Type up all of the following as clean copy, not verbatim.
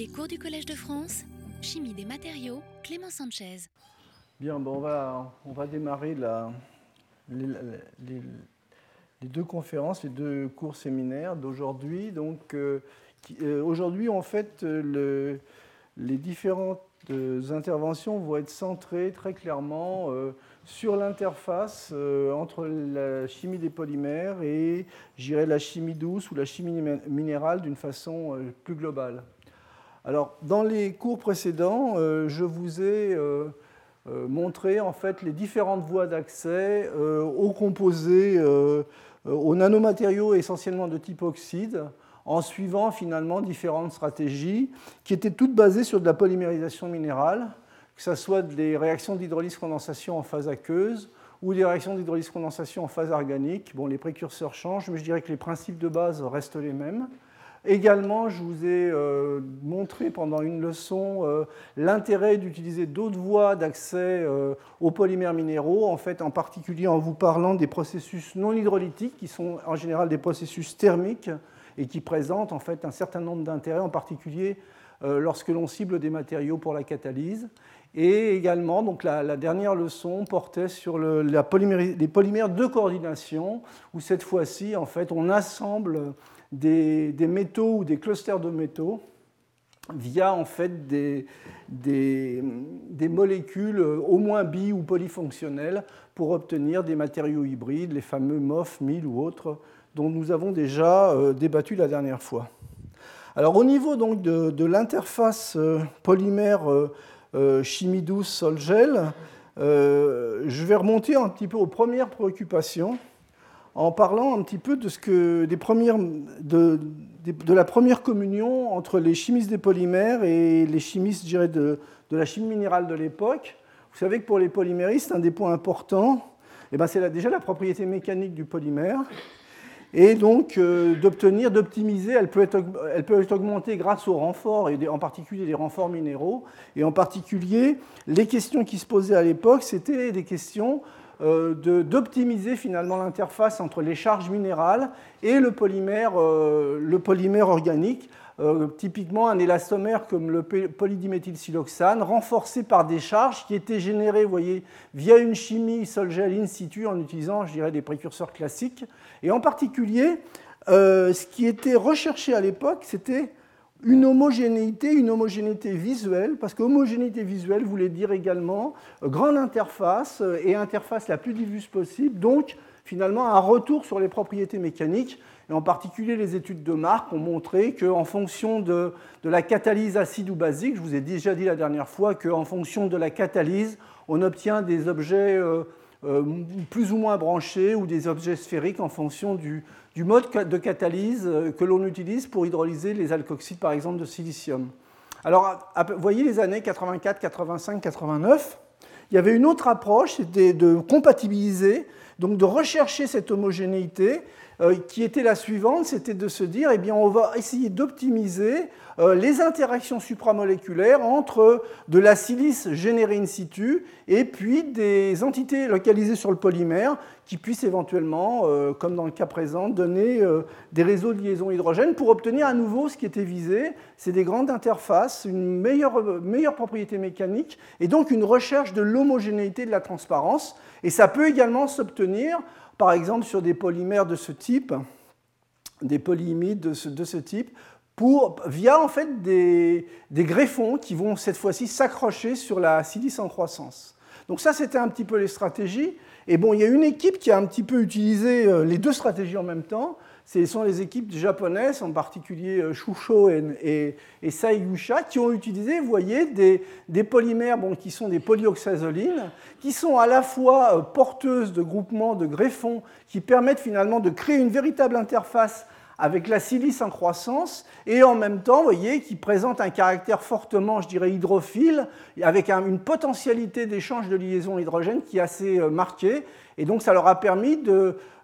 Les cours du Collège de France, chimie des matériaux, Clément Sanchez. Bien, bon, on va démarrer les deux conférences, les deux cours séminaires d'aujourd'hui. Donc, aujourd'hui, en fait, les différentes interventions vont être centrées très clairement sur l'interface entre la chimie des polymères et, j'irais, la chimie douce ou la chimie minérale d'une façon plus globale. Alors, dans les cours précédents, je vous ai montré en fait les différentes voies d'accès aux composés, aux nanomatériaux essentiellement de type oxyde, en suivant finalement différentes stratégies qui étaient toutes basées sur de la polymérisation minérale, que ce soit des réactions d'hydrolyse-condensation en phase aqueuse ou des réactions d'hydrolyse-condensation en phase organique. Bon, les précurseurs changent, mais je dirais que les principes de base restent les mêmes. Également, je vous ai montré pendant une leçon l'intérêt d'utiliser d'autres voies d'accès aux polymères minéraux, en fait, en particulier en vous parlant des processus non hydrolytiques, qui sont en général des processus thermiques et qui présentent en fait un certain nombre d'intérêts, en particulier lorsque l'on cible des matériaux pour la catalyse. Et également, donc, la dernière leçon portait sur les polymères de coordination, où cette fois-ci, en fait, on assemble des métaux ou des clusters de métaux via en fait des molécules au moins bi- ou polyfonctionnelles pour obtenir des matériaux hybrides, les fameux MOF, MIL ou autres, dont nous avons déjà débattu la dernière fois. Alors au niveau donc de l'interface polymère chimie douce sol-gel, je vais remonter un petit peu aux premières préoccupations, en parlant un petit peu de la première communion entre les chimistes des polymères et les chimistes, je dirais, de la chimie minérale de l'époque. Vous savez que pour les polyméristes, un des points importants, c'est déjà la propriété mécanique du polymère. Et donc, d'optimiser, elle peut être augmentée grâce aux renforts, et en particulier les renforts minéraux. Et en particulier, les questions qui se posaient à l'époque, c'était des questions d'optimiser finalement l'interface entre les charges minérales et le polymère organique, typiquement un élastomère comme le polydiméthylsiloxane, renforcé par des charges qui étaient générées, vous voyez, via une chimie sol-gel in situ en utilisant, je dirais, des précurseurs classiques. Et en particulier, ce qui était recherché à l'époque, c'était une homogénéité visuelle, parce qu'homogénéité visuelle voulait dire également grande interface et interface la plus diffuse possible, donc finalement un retour sur les propriétés mécaniques. Et en particulier, les études de Merck ont montré qu'en fonction de la catalyse acide ou basique, je vous ai déjà dit la dernière fois qu'en fonction de la catalyse, on obtient des objets plus ou moins branchés ou des objets sphériques en fonction du mode de catalyse que l'on utilise pour hydrolyser les alkoxydes, par exemple, de silicium. Alors, vous voyez les années 84, 85, 89, il y avait une autre approche, c'était de compatibiliser, donc de rechercher cette homogénéité qui était la suivante, c'était de se dire, on va essayer d'optimiser les interactions supramoléculaires entre de la silice générée in situ et puis des entités localisées sur le polymère qui puissent éventuellement, comme dans le cas présent, donner des réseaux de liaison hydrogène pour obtenir à nouveau ce qui était visé, c'est des grandes interfaces, une meilleure propriété mécanique et donc une recherche de l'homogénéité de la transparence. Et ça peut également s'obtenir par exemple sur des polymères de ce type, des polyimides de ce type, via en fait des greffons qui vont cette fois-ci s'accrocher sur la silice en croissance. Donc ça, c'était un petit peu les stratégies. Et bon, il y a une équipe qui a un petit peu utilisé les deux stratégies en même temps. Ce sont les équipes japonaises, en particulier Shusho et Saigusha, qui ont utilisé, vous voyez, des polymères qui sont des polyoxazolines, qui sont à la fois porteuses de groupements, de greffons, qui permettent finalement de créer une véritable interface avec la silice en croissance, et en même temps, vous voyez, qui présente un caractère fortement, je dirais, hydrophile, avec une potentialité d'échange de liaison hydrogène qui est assez marquée. Et donc, ça leur a permis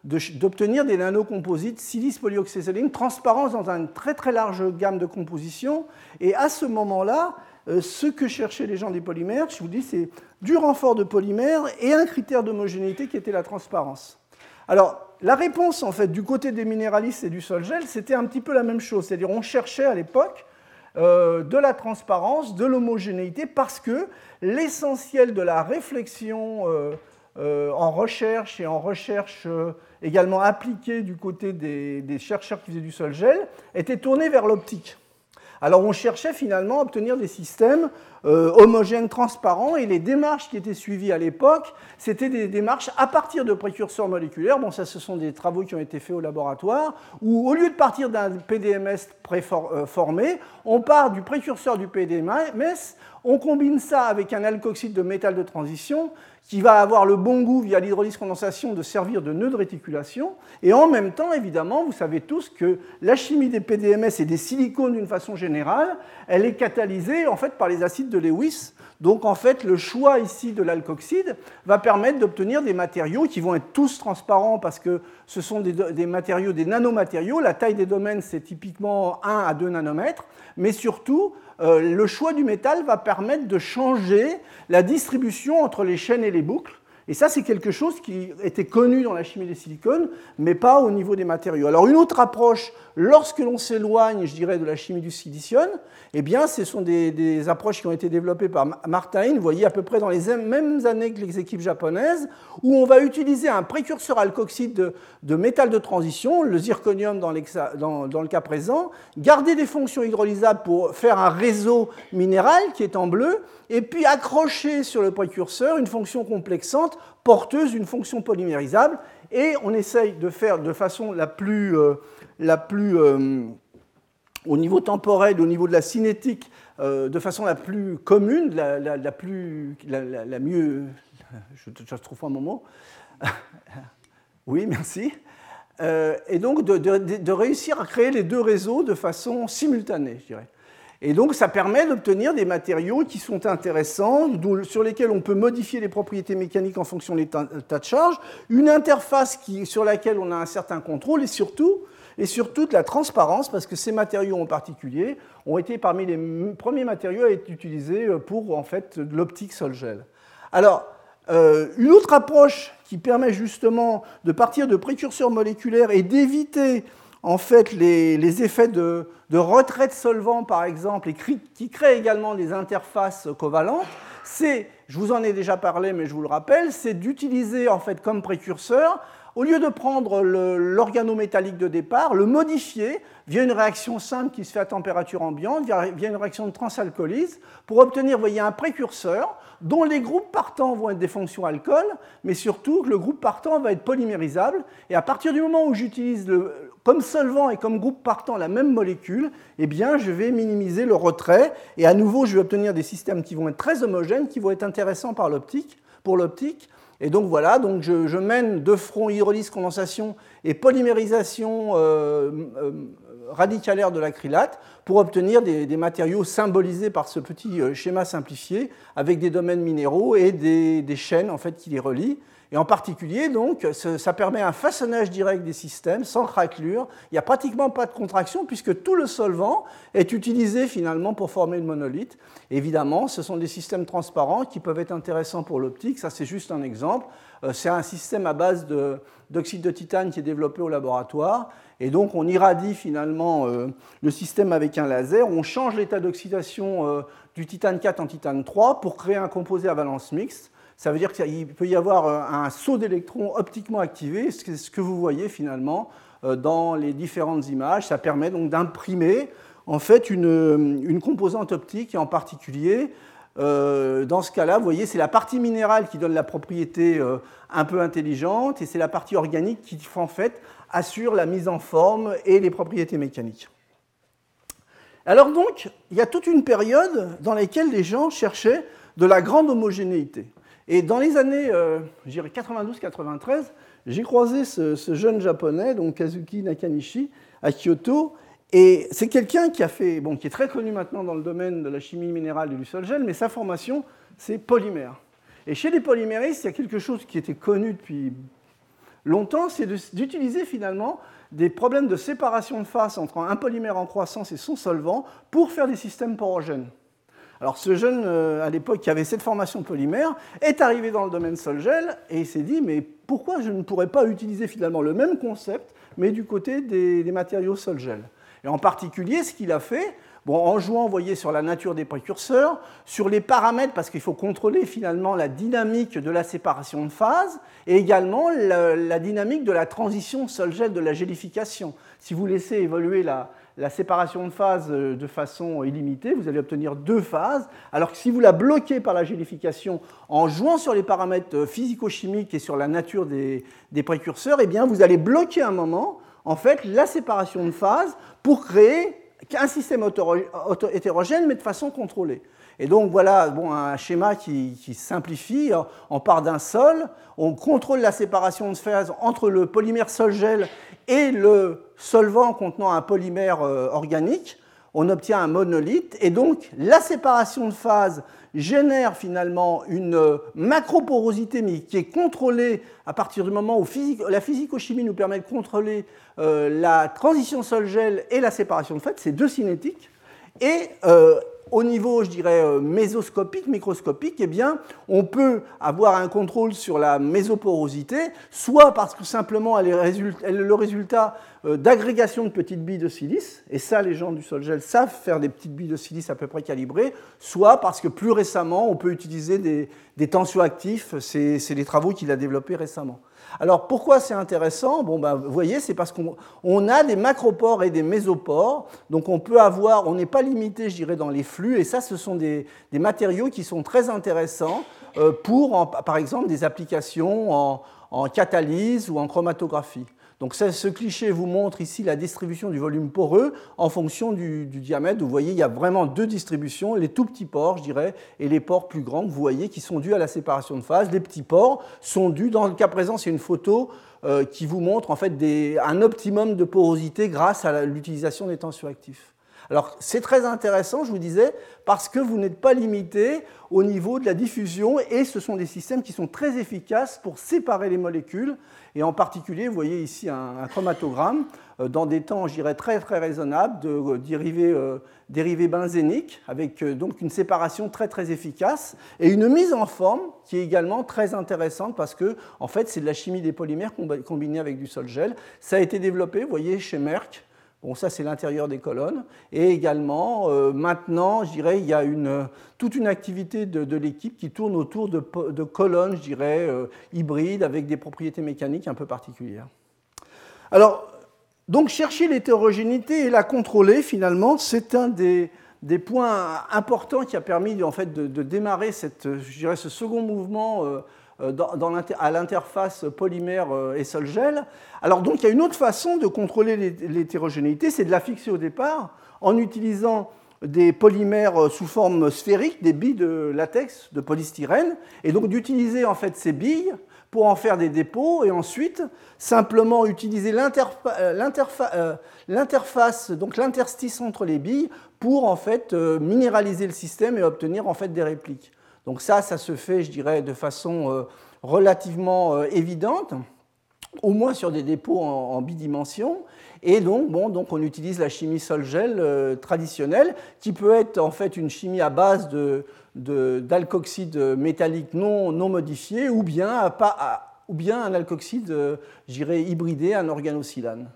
d'obtenir des nanocomposites silice polyoxazoline, transparence dans une très très large gamme de compositions. Et à ce moment-là, ce que cherchaient les gens des polymères, je vous dis, c'est du renfort de polymères et un critère d'homogénéité qui était la transparence. Alors, la réponse, en fait, du côté des minéralistes et du sol-gel, c'était un petit peu la même chose. C'est-à-dire, on cherchait à l'époque de la transparence, de l'homogénéité, parce que l'essentiel de la réflexion en recherche et en recherche également appliquée du côté des chercheurs qui faisaient du sol gel était tourné vers l'optique. Alors on cherchait finalement à obtenir des systèmes homogènes, transparents, et les démarches qui étaient suivies à l'époque, c'était des démarches à partir de précurseurs moléculaires. Bon, ça, ce sont des travaux qui ont été faits au laboratoire, où au lieu de partir d'un PDMS préformé, on part du précurseur du PDMS, on combine ça avec un alcoxyde de métal de transition qui va avoir le bon goût via l'hydrolyse condensation de servir de nœud de réticulation. Et en même temps, évidemment, vous savez tous que la chimie des PDMS et des silicones d'une façon générale, elle est catalysée en fait par les acides de Lewis. Donc en fait, le choix ici de l'alcoxyde va permettre d'obtenir des matériaux qui vont être tous transparents parce que ce sont des matériaux, des nanomatériaux. La taille des domaines, c'est typiquement 1 à 2 nanomètres. Mais surtout, le choix du métal va permettre de changer la distribution entre les chaînes et les boucles. Et ça, c'est quelque chose qui était connu dans la chimie des silicones, mais pas au niveau des matériaux. Alors, une autre approche, lorsque l'on s'éloigne, je dirais, de la chimie du silicium, eh bien, ce sont des approches qui ont été développées par Martijn, vous voyez, à peu près dans les mêmes années que les équipes japonaises, où on va utiliser un précurseur alcoxyde de métal de transition, le zirconium dans le cas présent, garder des fonctions hydrolysables pour faire un réseau minéral qui est en bleu, et puis accrocher sur le précurseur une fonction complexante porteuse d'une fonction polymérisable, et on essaye de faire de façon la plus au niveau temporel, au niveau de la cinétique, de façon la plus commune, la mieux... Je ne trouve pas mon mot. Oui, merci. Et donc de réussir à créer les deux réseaux de façon simultanée, je dirais. Et donc, ça permet d'obtenir des matériaux qui sont intéressants, sur lesquels on peut modifier les propriétés mécaniques en fonction de l'état de charge, une interface sur laquelle on a un certain contrôle, et surtout de la transparence, parce que ces matériaux en particulier ont été parmi les premiers matériaux à être utilisés pour en fait, de l'optique sol-gel. Alors, une autre approche qui permet justement de partir de précurseurs moléculaires et d'éviter... En fait, les effets de retrait de solvants, par exemple, et qui créent également des interfaces covalentes, c'est, je vous en ai déjà parlé, mais je vous le rappelle, c'est d'utiliser en fait comme précurseur, au lieu de prendre l'organométallique de départ, le modifier via une réaction simple qui se fait à température ambiante, via une réaction de transalcoolise, pour obtenir, vous voyez, un précurseur dont les groupes partants vont être des fonctions alcool, mais surtout que le groupe partant va être polymérisable. Et à partir du moment où j'utilise comme solvant et comme groupe partant la même molécule, eh bien, je vais minimiser le retrait. Et à nouveau, je vais obtenir des systèmes qui vont être très homogènes, qui vont être intéressants pour l'optique. Et donc voilà, donc je mène de front hydrolyse, condensation et polymérisation radicalaire de l'acrylate pour obtenir des matériaux symbolisés par ce petit schéma simplifié avec des domaines minéraux et des chaînes en fait, qui les relient. Et en particulier, donc, ça permet un façonnage direct des systèmes sans craquelure. Il n'y a pratiquement pas de contraction puisque tout le solvant est utilisé finalement pour former une monolithe. Évidemment, ce sont des systèmes transparents qui peuvent être intéressants pour l'optique. Ça, c'est juste un exemple. C'est un système à base d'oxyde de titane qui est développé au laboratoire. Et donc, on irradie finalement le système avec un laser. On change l'état d'oxydation du titane 4 en titane 3 pour créer un composé à valence mixte. Ça veut dire qu'il peut y avoir un saut d'électrons optiquement activé, c'est ce que vous voyez finalement dans les différentes images. Ça permet donc d'imprimer en fait une composante optique, et en particulier, dans ce cas-là, vous voyez, c'est la partie minérale qui donne la propriété un peu intelligente, et c'est la partie organique qui en fait assure la mise en forme et les propriétés mécaniques. Alors donc, il y a toute une période dans laquelle les gens cherchaient de la grande homogénéité. Et dans les années 92-93, j'ai croisé ce jeune japonais, donc Kazuki Nakanishi, à Kyoto. Et c'est quelqu'un qui est très connu maintenant dans le domaine de la chimie minérale et du sol-gel, mais sa formation, c'est polymère. Et chez les polyméristes, il y a quelque chose qui était connu depuis longtemps, c'est d'utiliser finalement des problèmes de séparation de face entre un polymère en croissance et son solvant pour faire des systèmes porogènes. Alors ce jeune, à l'époque, qui avait cette formation polymère, est arrivé dans le domaine sol-gel et il s'est dit « mais pourquoi je ne pourrais pas utiliser finalement le même concept, mais du côté des matériaux sol-gel ?» Et en particulier, ce qu'il a fait, Bon, en jouant, vous voyez, sur la nature des précurseurs, sur les paramètres, parce qu'il faut contrôler finalement la dynamique de la séparation de phase et également la dynamique de la transition sol-gel de la gélification. Si vous laissez évoluer la séparation de phase de façon illimitée, vous allez obtenir deux phases, alors que si vous la bloquez par la gélification en jouant sur les paramètres physico-chimiques et sur la nature des précurseurs, eh bien, vous allez bloquer à un moment, en fait, la séparation de phase pour créer un système hétérogène, mais de façon contrôlée. Et donc voilà un schéma qui simplifie. On part d'un sol, on contrôle la séparation de phase entre le polymère sol-gel et le solvant contenant un polymère organique. On obtient un monolithe. Et donc la séparation de phase génère finalement une macroporosité, mais qui est contrôlée à partir du moment où la physico-chimie nous permet de contrôler la transition sol-gel et la séparation de phase. C'est deux cinétiques. Et au niveau, je dirais, mésoscopique, microscopique, eh bien, on peut avoir un contrôle sur la mésoporosité, soit parce que simplement elle est le résultat d'agrégation de petites billes de silice, et ça, les gens du sol-gel savent faire des petites billes de silice à peu près calibrées, soit parce que plus récemment, on peut utiliser des tensioactifs, c'est des travaux qu'il a développés récemment. Alors, pourquoi c'est intéressant ? Vous voyez, c'est parce qu'on a des macropores et des mésopores, donc on peut avoir, on n'est pas limité, je dirais, dans les flux, et ça, ce sont des matériaux qui sont très intéressants pour, par exemple, des applications en catalyse ou en chromatographie. Donc ce cliché vous montre ici la distribution du volume poreux en fonction du diamètre. Vous voyez, il y a vraiment deux distributions, les tout petits pores, je dirais, et les pores plus grands, vous voyez, qui sont dus à la séparation de phase. Les petits pores sont dus, dans le cas présent, c'est une photo qui vous montre en fait un optimum de porosité grâce à l'utilisation des tensioactifs. Alors c'est très intéressant, je vous disais, parce que vous n'êtes pas limité au niveau de la diffusion et ce sont des systèmes qui sont très efficaces pour séparer les molécules et en particulier, vous voyez ici un chromatogramme dans des temps, je dirais, très, très raisonnables de dérivés benzéniques avec donc une séparation très, très efficace et une mise en forme qui est également très intéressante parce que en fait, c'est de la chimie des polymères combinée avec du sol-gel. Ça a été développé, vous voyez, chez Merck. Bon, ça, c'est l'intérieur des colonnes. Et également, maintenant, je dirais, il y a toute une activité de l'équipe qui tourne autour de colonnes, je dirais, hybrides, avec des propriétés mécaniques un peu particulières. Alors, donc, chercher l'hétérogénéité et la contrôler, finalement, c'est un des points importants qui a permis, en fait, de démarrer je dirais, ce second mouvement à l'interface polymère et sol-gel. Alors donc, il y a une autre façon de contrôler l'hétérogénéité, c'est de la fixer au départ en utilisant des polymères sous forme sphérique, des billes de latex, de polystyrène, et donc d'utiliser en fait ces billes pour en faire des dépôts et ensuite simplement utiliser l'interface, donc l'interstice entre les billes pour en fait minéraliser le système et obtenir en fait des répliques. Donc ça se fait, je dirais, de façon relativement évidente, au moins sur des dépôts en bidimension. Et donc, on utilise la chimie sol-gel traditionnelle, qui peut être en fait une chimie à base d'alcoxyde métallique non modifié, ou bien un alcoxyde, je dirais, hybridé, un organosilane.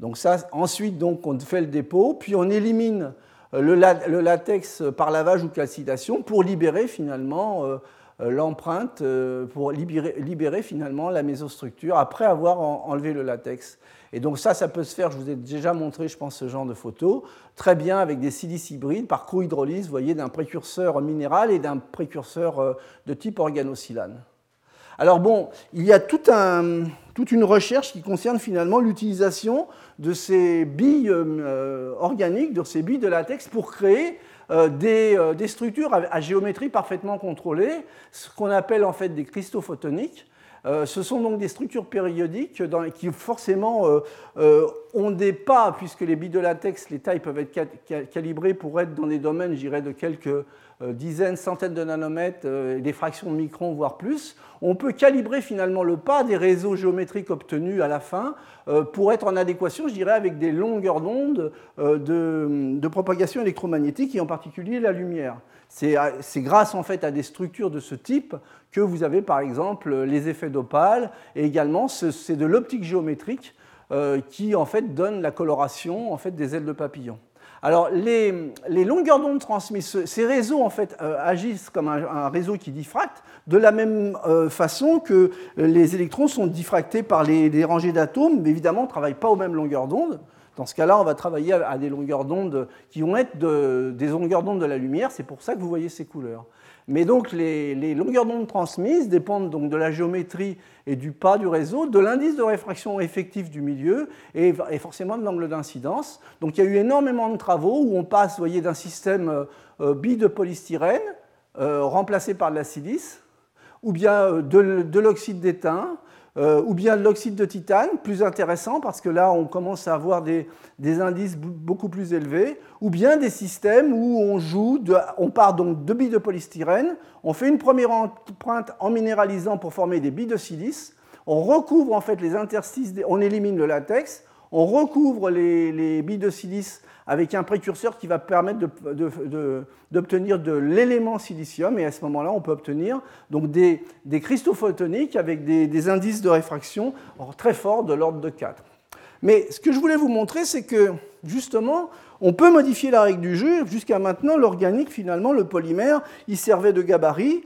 Donc ça, ensuite, on fait le dépôt, puis on élimine le latex par lavage ou calcination pour libérer finalement l'empreinte, pour libérer finalement la mésostructure après avoir enlevé le latex. Et donc ça peut se faire, je vous ai déjà montré, je pense, ce genre de photo, très bien avec des silices hybrides par cohydrolyse, vous voyez, d'un précurseur minéral et d'un précurseur de type organosilane. Alors il y a toute une recherche qui concerne finalement l'utilisation de ces billes organiques, de ces billes de latex pour créer des structures à géométrie parfaitement contrôlée, ce qu'on appelle en fait des cristaux photoniques. Ce sont donc des structures périodiques qui forcément ont des pas, puisque les billes de latex, les tailles peuvent être calibrées pour être dans des domaines, je dirais, de quelques dizaines, centaines de nanomètres, des fractions de microns, voire plus. On peut calibrer finalement le pas des réseaux géométriques obtenus à la fin pour être en adéquation, je dirais, avec des longueurs d'onde de propagation électromagnétique et en particulier la lumière. C'est grâce en fait à des structures de ce type que vous avez par exemple les effets d'opale et également c'est de l'optique géométrique qui en fait donne la coloration en fait des ailes de papillon. Alors, les longueurs d'onde transmises, ces réseaux, en fait, agissent comme un réseau qui diffracte, de la même façon que les électrons sont diffractés par les rangées d'atomes, mais évidemment, on ne travaille pas aux mêmes longueurs d'onde. Dans ce cas-là, on va travailler à des longueurs d'onde qui vont être des longueurs d'onde de la lumière, c'est pour ça que vous voyez ces couleurs. Mais donc, les longueurs d'onde transmises dépendent donc de la géométrie et du pas du réseau, de l'indice de réfraction effectif du milieu et forcément de l'angle d'incidence. Donc, il y a eu énormément de travaux où on passe, vous voyez, d'un système bi de polystyrène remplacé par de la silice, ou bien de l'oxyde d'étain, ou bien de l'oxyde de titane, plus intéressant parce que là on commence à avoir des indices beaucoup plus élevés, ou bien des systèmes où on part donc de billes de polystyrène, on fait une première empreinte en minéralisant pour former des billes de silice, on recouvre en fait les interstices, on élimine le latex, on recouvre les billes de silice avec un précurseur qui va permettre d'obtenir de l'élément silicium, et à ce moment-là, on peut obtenir donc des cristaux photoniques avec des indices de réfraction très forts de l'ordre de 4. Mais ce que je voulais vous montrer, c'est que, justement, on peut modifier la règle du jeu. Jusqu'à maintenant, l'organique, finalement, le polymère, il servait de gabarit,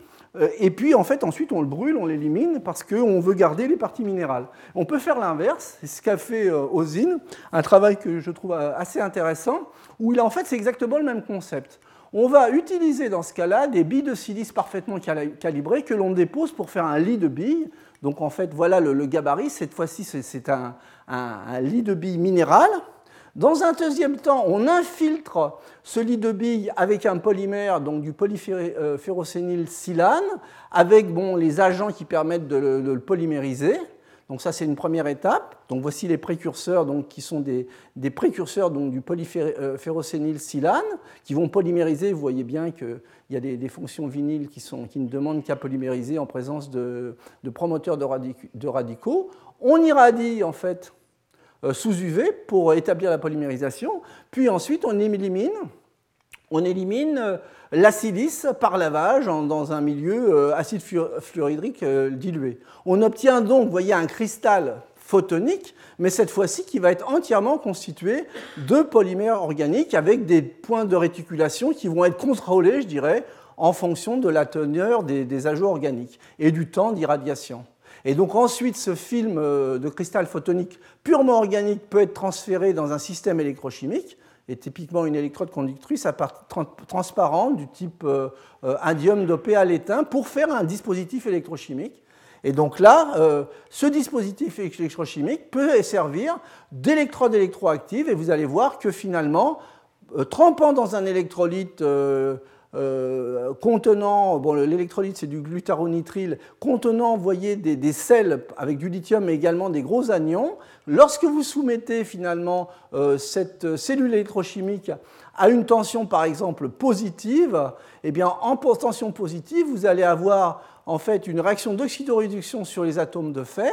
et puis, en fait, ensuite, on le brûle, on l'élimine, parce qu'on veut garder les parties minérales. On peut faire l'inverse, c'est ce qu'a fait Ozine, un travail que je trouve assez intéressant, où il a, en fait, c'est exactement le même concept. On va utiliser, dans ce cas-là, des billes de silice parfaitement calibrées que l'on dépose pour faire un lit de billes. Donc, en fait, voilà le gabarit. Cette fois-ci, c'est un lit de billes minéral. Dans un deuxième temps, on infiltre ce lit de billes avec un polymère, donc du polyphérocényl-silane, avec les agents qui permettent de le polymériser. Donc ça, c'est une première étape. Donc voici les précurseurs donc, qui sont des précurseurs donc, du polyphérocényl-silane, qui vont polymériser. Vous voyez bien qu'il y a des fonctions vinyles qui ne demandent qu'à polymériser en présence de promoteurs de radicaux. On irradie, en fait, sous UV pour établir la polymérisation, puis ensuite on élimine la silice par lavage dans un milieu acide fluorhydrique dilué. On obtient donc, vous voyez, un cristal photonique, mais cette fois-ci qui va être entièrement constitué de polymères organiques avec des points de réticulation qui vont être contrôlés, je dirais, en fonction de la teneur des ajouts organiques et du temps d'irradiation. Et donc ensuite, ce film de cristal photonique purement organique peut être transféré dans un système électrochimique, et typiquement une électrode conductrice transparente du type indium dopé à l'étain pour faire un dispositif électrochimique. Et donc là, ce dispositif électrochimique peut servir d'électrode électroactive, et vous allez voir que finalement, trempant dans un électrolyte contenant, l'électrolyte c'est du glutaronitrile, contenant, vous voyez, des sels avec du lithium mais également des gros anions. Lorsque vous soumettez finalement cette cellule électrochimique à une tension par exemple positive, eh bien, en tension positive, vous allez avoir en fait une réaction d'oxydoréduction sur les atomes de fer,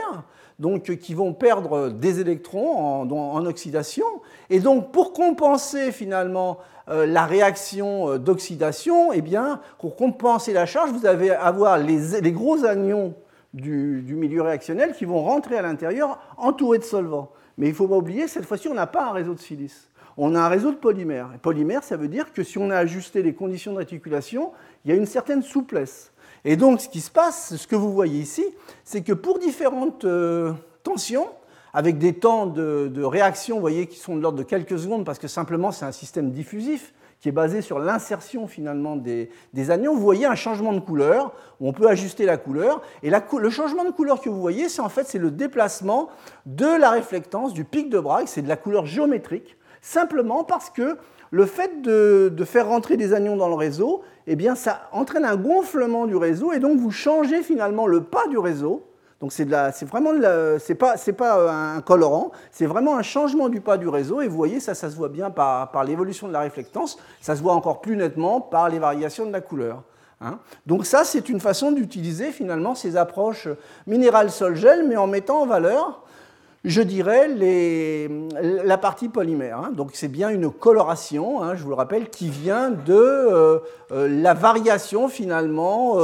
donc qui vont perdre des électrons en oxydation. Et donc, pour compenser finalement la réaction d'oxydation, eh bien, pour compenser la charge, vous allez avoir les gros anions du milieu réactionnel qui vont rentrer à l'intérieur entourés de solvants. Mais il ne faut pas oublier, cette fois-ci, on n'a pas un réseau de silice. On a un réseau de polymères. Et polymères, ça veut dire que si on a ajusté les conditions de réticulation, il y a une certaine souplesse. Et donc, ce qui se passe, ce que vous voyez ici, c'est que pour différentes tensions, avec des temps de réaction, vous voyez, qui sont de l'ordre de quelques secondes, parce que simplement, c'est un système diffusif qui est basé sur l'insertion, finalement, des anions, vous voyez un changement de couleur, on peut ajuster la couleur, et le changement de couleur que vous voyez, c'est en fait le déplacement de la réflectance du pic de Bragg, c'est de la couleur géométrique, simplement parce que le fait de faire rentrer des anions dans le réseau, eh bien, ça entraîne un gonflement du réseau, et donc vous changez finalement le pas du réseau. Donc c'est pas un colorant, c'est vraiment un changement du pas du réseau, et vous voyez, ça se voit bien par l'évolution de la réflectance, ça se voit encore plus nettement par les variations de la couleur. Hein. Donc ça, c'est une façon d'utiliser finalement ces approches minéral-sol-gel, mais en mettant en valeur, je dirais, la partie polymère. Hein. Donc c'est bien une coloration, hein, je vous le rappelle, qui vient de la variation finalement,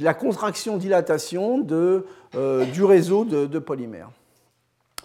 la contraction-dilatation du réseau de polymères.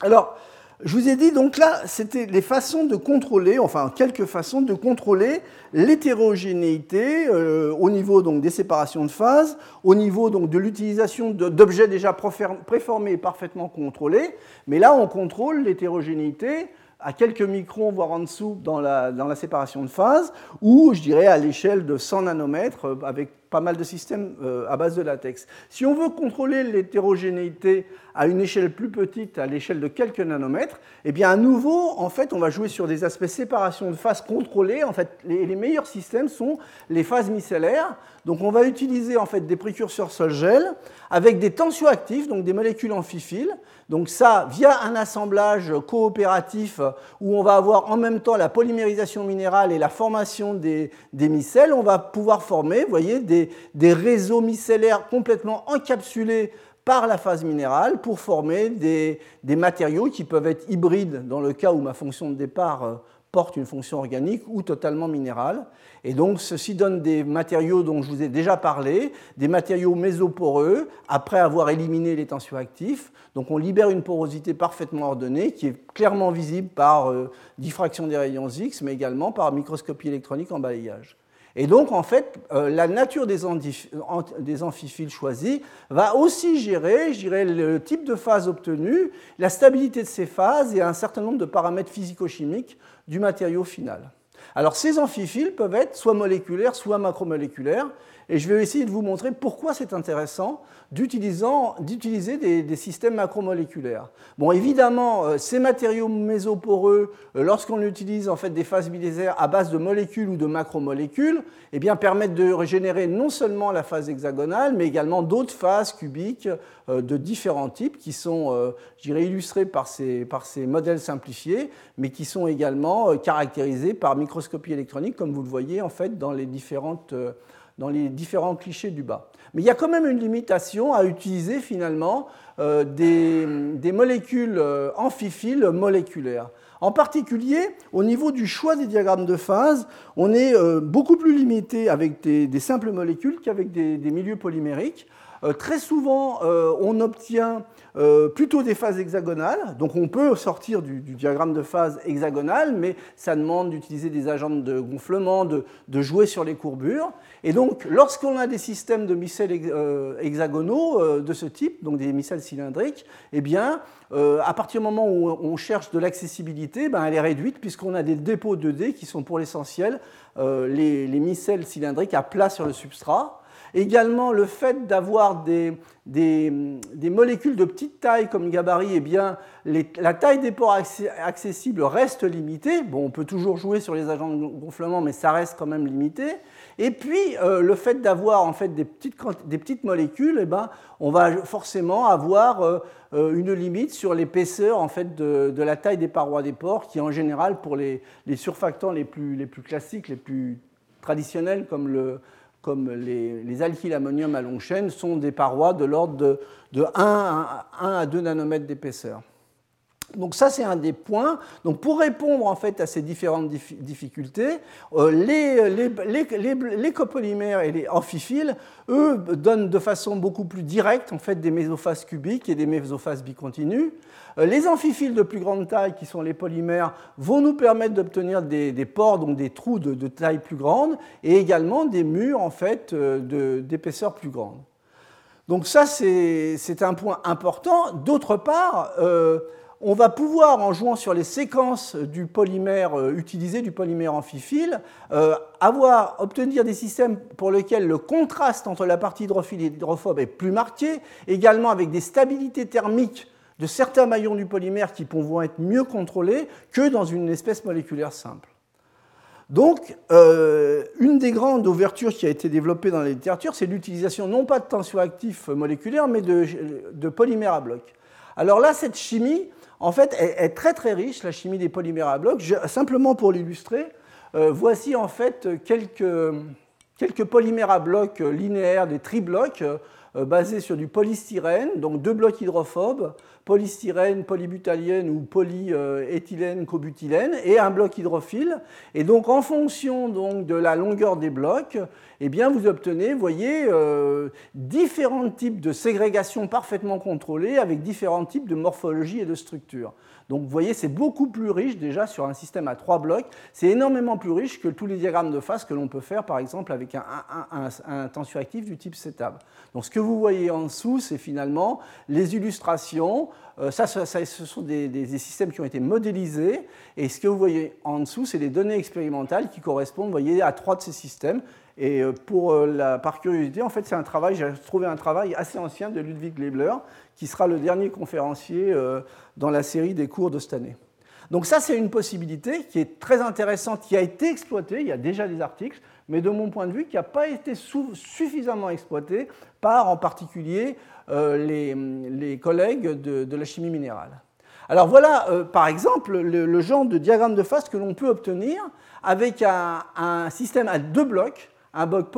Alors, Je vous ai dit, donc là, c'était les façons de contrôler, enfin quelques façons de contrôler l'hétérogénéité au niveau donc, des séparations de phases, au niveau donc, de l'utilisation d'objets déjà préformés et parfaitement contrôlés. Mais là, on contrôle l'hétérogénéité à quelques microns, voire en dessous, dans la séparation de phase, ou, je dirais, à l'échelle de 100 nanomètres, avec pas mal de systèmes à base de latex. Si on veut contrôler l'hétérogénéité à une échelle plus petite, à l'échelle de quelques nanomètres, eh bien, à nouveau, en fait, on va jouer sur des aspects séparation de phases contrôlées. En fait, les meilleurs systèmes sont les phases micellaires. Donc, on va utiliser, en fait, des précurseurs sol-gel avec des tensioactifs, donc des molécules amphiphiles. Donc ça, via un assemblage coopératif où on va avoir en même temps la polymérisation minérale et la formation des micelles, on va pouvoir former, vous voyez, des réseaux micellaires complètement encapsulés par la phase minérale pour former des matériaux qui peuvent être hybrides dans le cas où ma fonction de départ porte une fonction organique ou totalement minérale. Et donc, ceci donne des matériaux dont je vous ai déjà parlé, des matériaux mésoporeux, après avoir éliminé les tensioactifs. Donc, on libère une porosité parfaitement ordonnée qui est clairement visible par diffraction des rayons X, mais également par microscopie électronique en balayage. Et donc, en fait, la nature des amphiphiles choisis va aussi gérer, je dirais, le type de phase obtenue, la stabilité de ces phases et un certain nombre de paramètres physico-chimiques du matériau final. Alors, ces amphiphiles peuvent être soit moléculaires, soit macromoléculaires, et je vais essayer de vous montrer pourquoi c'est intéressant d'utiliser des systèmes macromoléculaires. Bon, évidemment, ces matériaux mésoporeux, lorsqu'on utilise en fait, des phases bilisaires à base de molécules ou de macromolécules, eh bien, permettent de régénérer non seulement la phase hexagonale, mais également d'autres phases cubiques de différents types qui sont, je dirais, illustrées par ces modèles simplifiés, mais qui sont également caractérisées par microscopie électronique, comme vous le voyez en fait, dans les différents clichés du bas. Mais il y a quand même une limitation à utiliser finalement des molécules amphiphiles moléculaires. En particulier, au niveau du choix des diagrammes de phase, on est beaucoup plus limité avec des simples molécules qu'avec des milieux polymériques. Très souvent, on obtient plutôt des phases hexagonales. Donc, on peut sortir du diagramme de phase hexagonal, mais ça demande d'utiliser des agents de gonflement, de jouer sur les courbures. Et donc, lorsqu'on a des systèmes de micelles hexagonaux de ce type, donc des micelles cylindriques, eh bien, à partir du moment où on cherche de l'accessibilité, ben, elle est réduite puisqu'on a des dépôts 2D qui sont pour l'essentiel les micelles cylindriques à plat sur le substrat. Également, le fait d'avoir des molécules de petite taille comme gabarit, eh bien, la taille des pores accessibles reste limitée. Bon, on peut toujours jouer sur les agents de gonflement, mais ça reste quand même limité. Et puis, le fait d'avoir en fait, des petites molécules, eh bien, on va forcément avoir une limite sur l'épaisseur en fait, de la taille des parois des pores, qui en général, pour les surfactants les plus classiques, les plus traditionnels, comme les alkyles ammonium à longue chaîne, sont des parois de l'ordre de 1 à 2 nanomètres d'épaisseur. Donc ça, c'est un des points. Donc pour répondre en fait, à ces différentes difficultés, les copolymères et les amphiphiles, eux, donnent de façon beaucoup plus directe en fait, des mésophases cubiques et des mésophases bicontinues. Les amphiphiles de plus grande taille, qui sont les polymères, vont nous permettre d'obtenir des pores, donc des trous de taille plus grande, et également des murs en fait, d'épaisseur plus grande. Donc ça, c'est un point important. D'autre part, on va pouvoir, en jouant sur les séquences du polymère utilisé, du polymère amphiphile, obtenir des systèmes pour lesquels le contraste entre la partie hydrophile et hydrophobe est plus marqué, également avec des stabilités thermiques de certains maillons du polymère qui vont être mieux contrôlés que dans une espèce moléculaire simple. Donc, une des grandes ouvertures qui a été développée dans la littérature, c'est l'utilisation non pas de tensioactifs moléculaires, mais de polymères à bloc. Alors là, cette chimie, en fait, est très très riche, la chimie des polymères à bloc. Simplement pour l'illustrer, voici en fait quelques polymères à bloc linéaires, des triblocs, basés sur du polystyrène, donc deux blocs hydrophobes, polystyrène, polybutylène ou polyéthylène, cobutylène, et un bloc hydrophile. Et donc, en fonction donc, de la longueur des blocs, eh bien, vous obtenez, vous voyez, différents types de ségrégation parfaitement contrôlées avec différents types de morphologie et de structure. Donc, vous voyez, c'est beaucoup plus riche déjà sur un système à 3 blocs. C'est énormément plus riche que tous les diagrammes de phase que l'on peut faire, par exemple, avec un tensioactif du type CETAB. Donc, ce que vous voyez en dessous, c'est finalement les illustrations. Ce sont des systèmes qui ont été modélisés. Et ce que vous voyez en dessous, c'est les données expérimentales qui correspondent, vous voyez, à 3 de ces systèmes. Et par curiosité, en fait, c'est un travail, j'ai trouvé un travail assez ancien de Ludwig Leibler, qui sera le dernier conférencier dans la série des cours de cette année. Donc ça, c'est une possibilité qui est très intéressante, qui a été exploitée, il y a déjà des articles, mais de mon point de vue, qui n'a pas été suffisamment exploitée par, en particulier, les collègues de la chimie minérale. Alors voilà, par exemple, le genre de diagramme de phase que l'on peut obtenir avec un système à 2 blocs, un bloc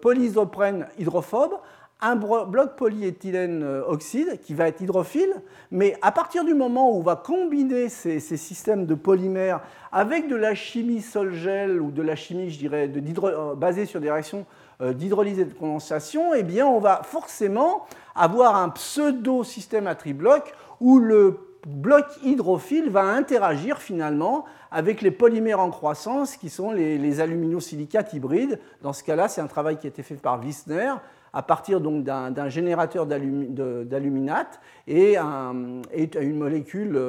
polyisoprène hydrophobe, un bloc polyéthylène oxyde qui va être hydrophile, mais à partir du moment où on va combiner ces systèmes de polymères avec de la chimie sol-gel ou de la chimie, je dirais, basée sur des réactions d'hydrolyse et de condensation, eh bien, on va forcément avoir un pseudo-système à tribloc où le bloc hydrophile va interagir finalement avec les polymères en croissance qui sont les aluminosilicates hybrides. Dans ce cas-là, c'est un travail qui a été fait par Wissner à partir donc d'un générateur d'aluminate et une molécule,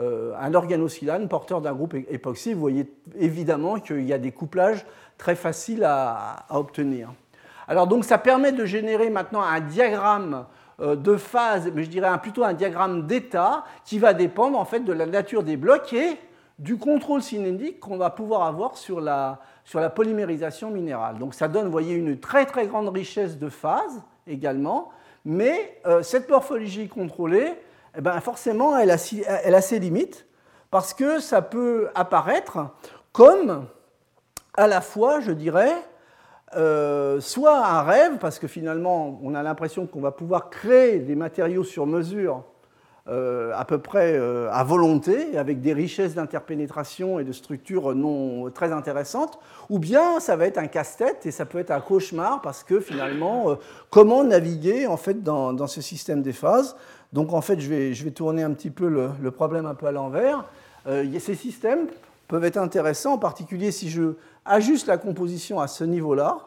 un organosilane porteur d'un groupe époxy. Vous voyez évidemment qu'il y a des couplages très faciles à obtenir. Alors donc ça permet de générer maintenant un diagramme de phase, mais je dirais plutôt un diagramme d'état qui va dépendre en fait de la nature des blocs et du contrôle cinétique qu'on va pouvoir avoir sur la polymérisation minérale. Donc ça donne, vous voyez, une très très grande richesse de phase également, mais cette morphologie contrôlée, eh ben, forcément, elle a ses limites parce que ça peut apparaître comme à la fois, je dirais, soit un rêve, parce que finalement, on a l'impression qu'on va pouvoir créer des matériaux sur mesure à peu près à volonté, avec des richesses d'interpénétration et de structures non très intéressantes, ou bien ça va être un casse-tête et ça peut être un cauchemar, parce que finalement, comment naviguer en fait, dans ce système des phases. Donc en fait, je vais tourner un petit peu le problème un peu à l'envers. Ces systèmes peuvent être intéressants, en particulier si je ajuste la composition à ce niveau-là,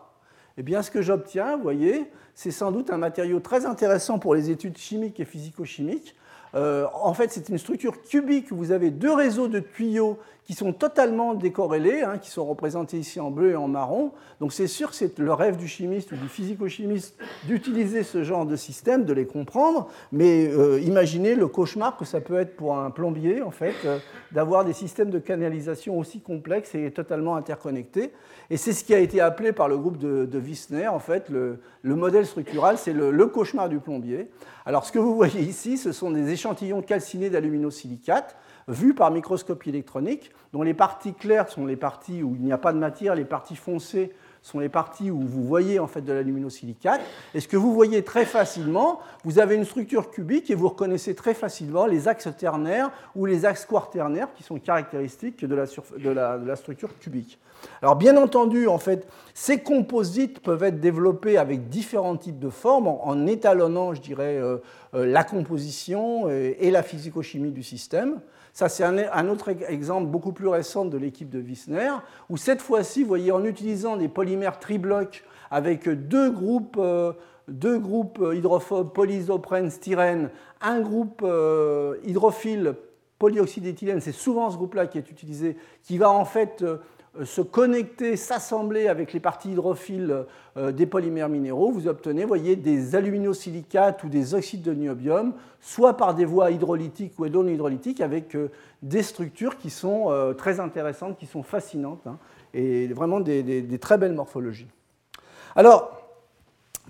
eh bien, ce que j'obtiens, vous voyez, c'est sans doute un matériau très intéressant pour les études chimiques et physico-chimiques. En fait, c'est une structure cubique où vous avez 2 réseaux de tuyaux qui sont totalement décorrélés, hein, qui sont représentés ici en bleu et en marron. Donc, c'est sûr que c'est le rêve du chimiste ou du physico-chimiste d'utiliser ce genre de système, de les comprendre, mais imaginez le cauchemar que ça peut être pour un plombier, en fait, d'avoir des systèmes de canalisation aussi complexes et totalement interconnectés. Et c'est ce qui a été appelé par le groupe de Wissner, en fait, le modèle structural, c'est le cauchemar du plombier. Alors, ce que vous voyez ici, ce sont des échantillons calcinés d'aluminosilicate vus par microscopie électronique, dont les parties claires sont les parties où il n'y a pas de matière, les parties foncées sont les parties où vous voyez en fait de l'aluminosilicate. Et ce que vous voyez très facilement, vous avez une structure cubique et vous reconnaissez très facilement les axes ternaires ou les axes quaternaires qui sont caractéristiques de la structure cubique. Alors bien entendu, en fait, ces composites peuvent être développés avec différents types de formes en étalonnant, je dirais, la composition et la physico-chimie du système. Ça, c'est un autre exemple beaucoup plus récent de l'équipe de Wissner, où cette fois-ci, vous voyez, en utilisant des polymères triblocs avec 2 groupes hydrophobes polyisoprène, styrène, un groupe hydrophile polyoxydéthylène, c'est souvent ce groupe-là qui est utilisé, qui va en fait se connecter, s'assembler avec les parties hydrophiles des polymères minéraux, vous obtenez, voyez, des aluminosilicates ou des oxydes de niobium, soit par des voies hydrolytiques ou non hydrolytiques, avec des structures qui sont très intéressantes, qui sont fascinantes, hein, et vraiment des très belles morphologies. Alors,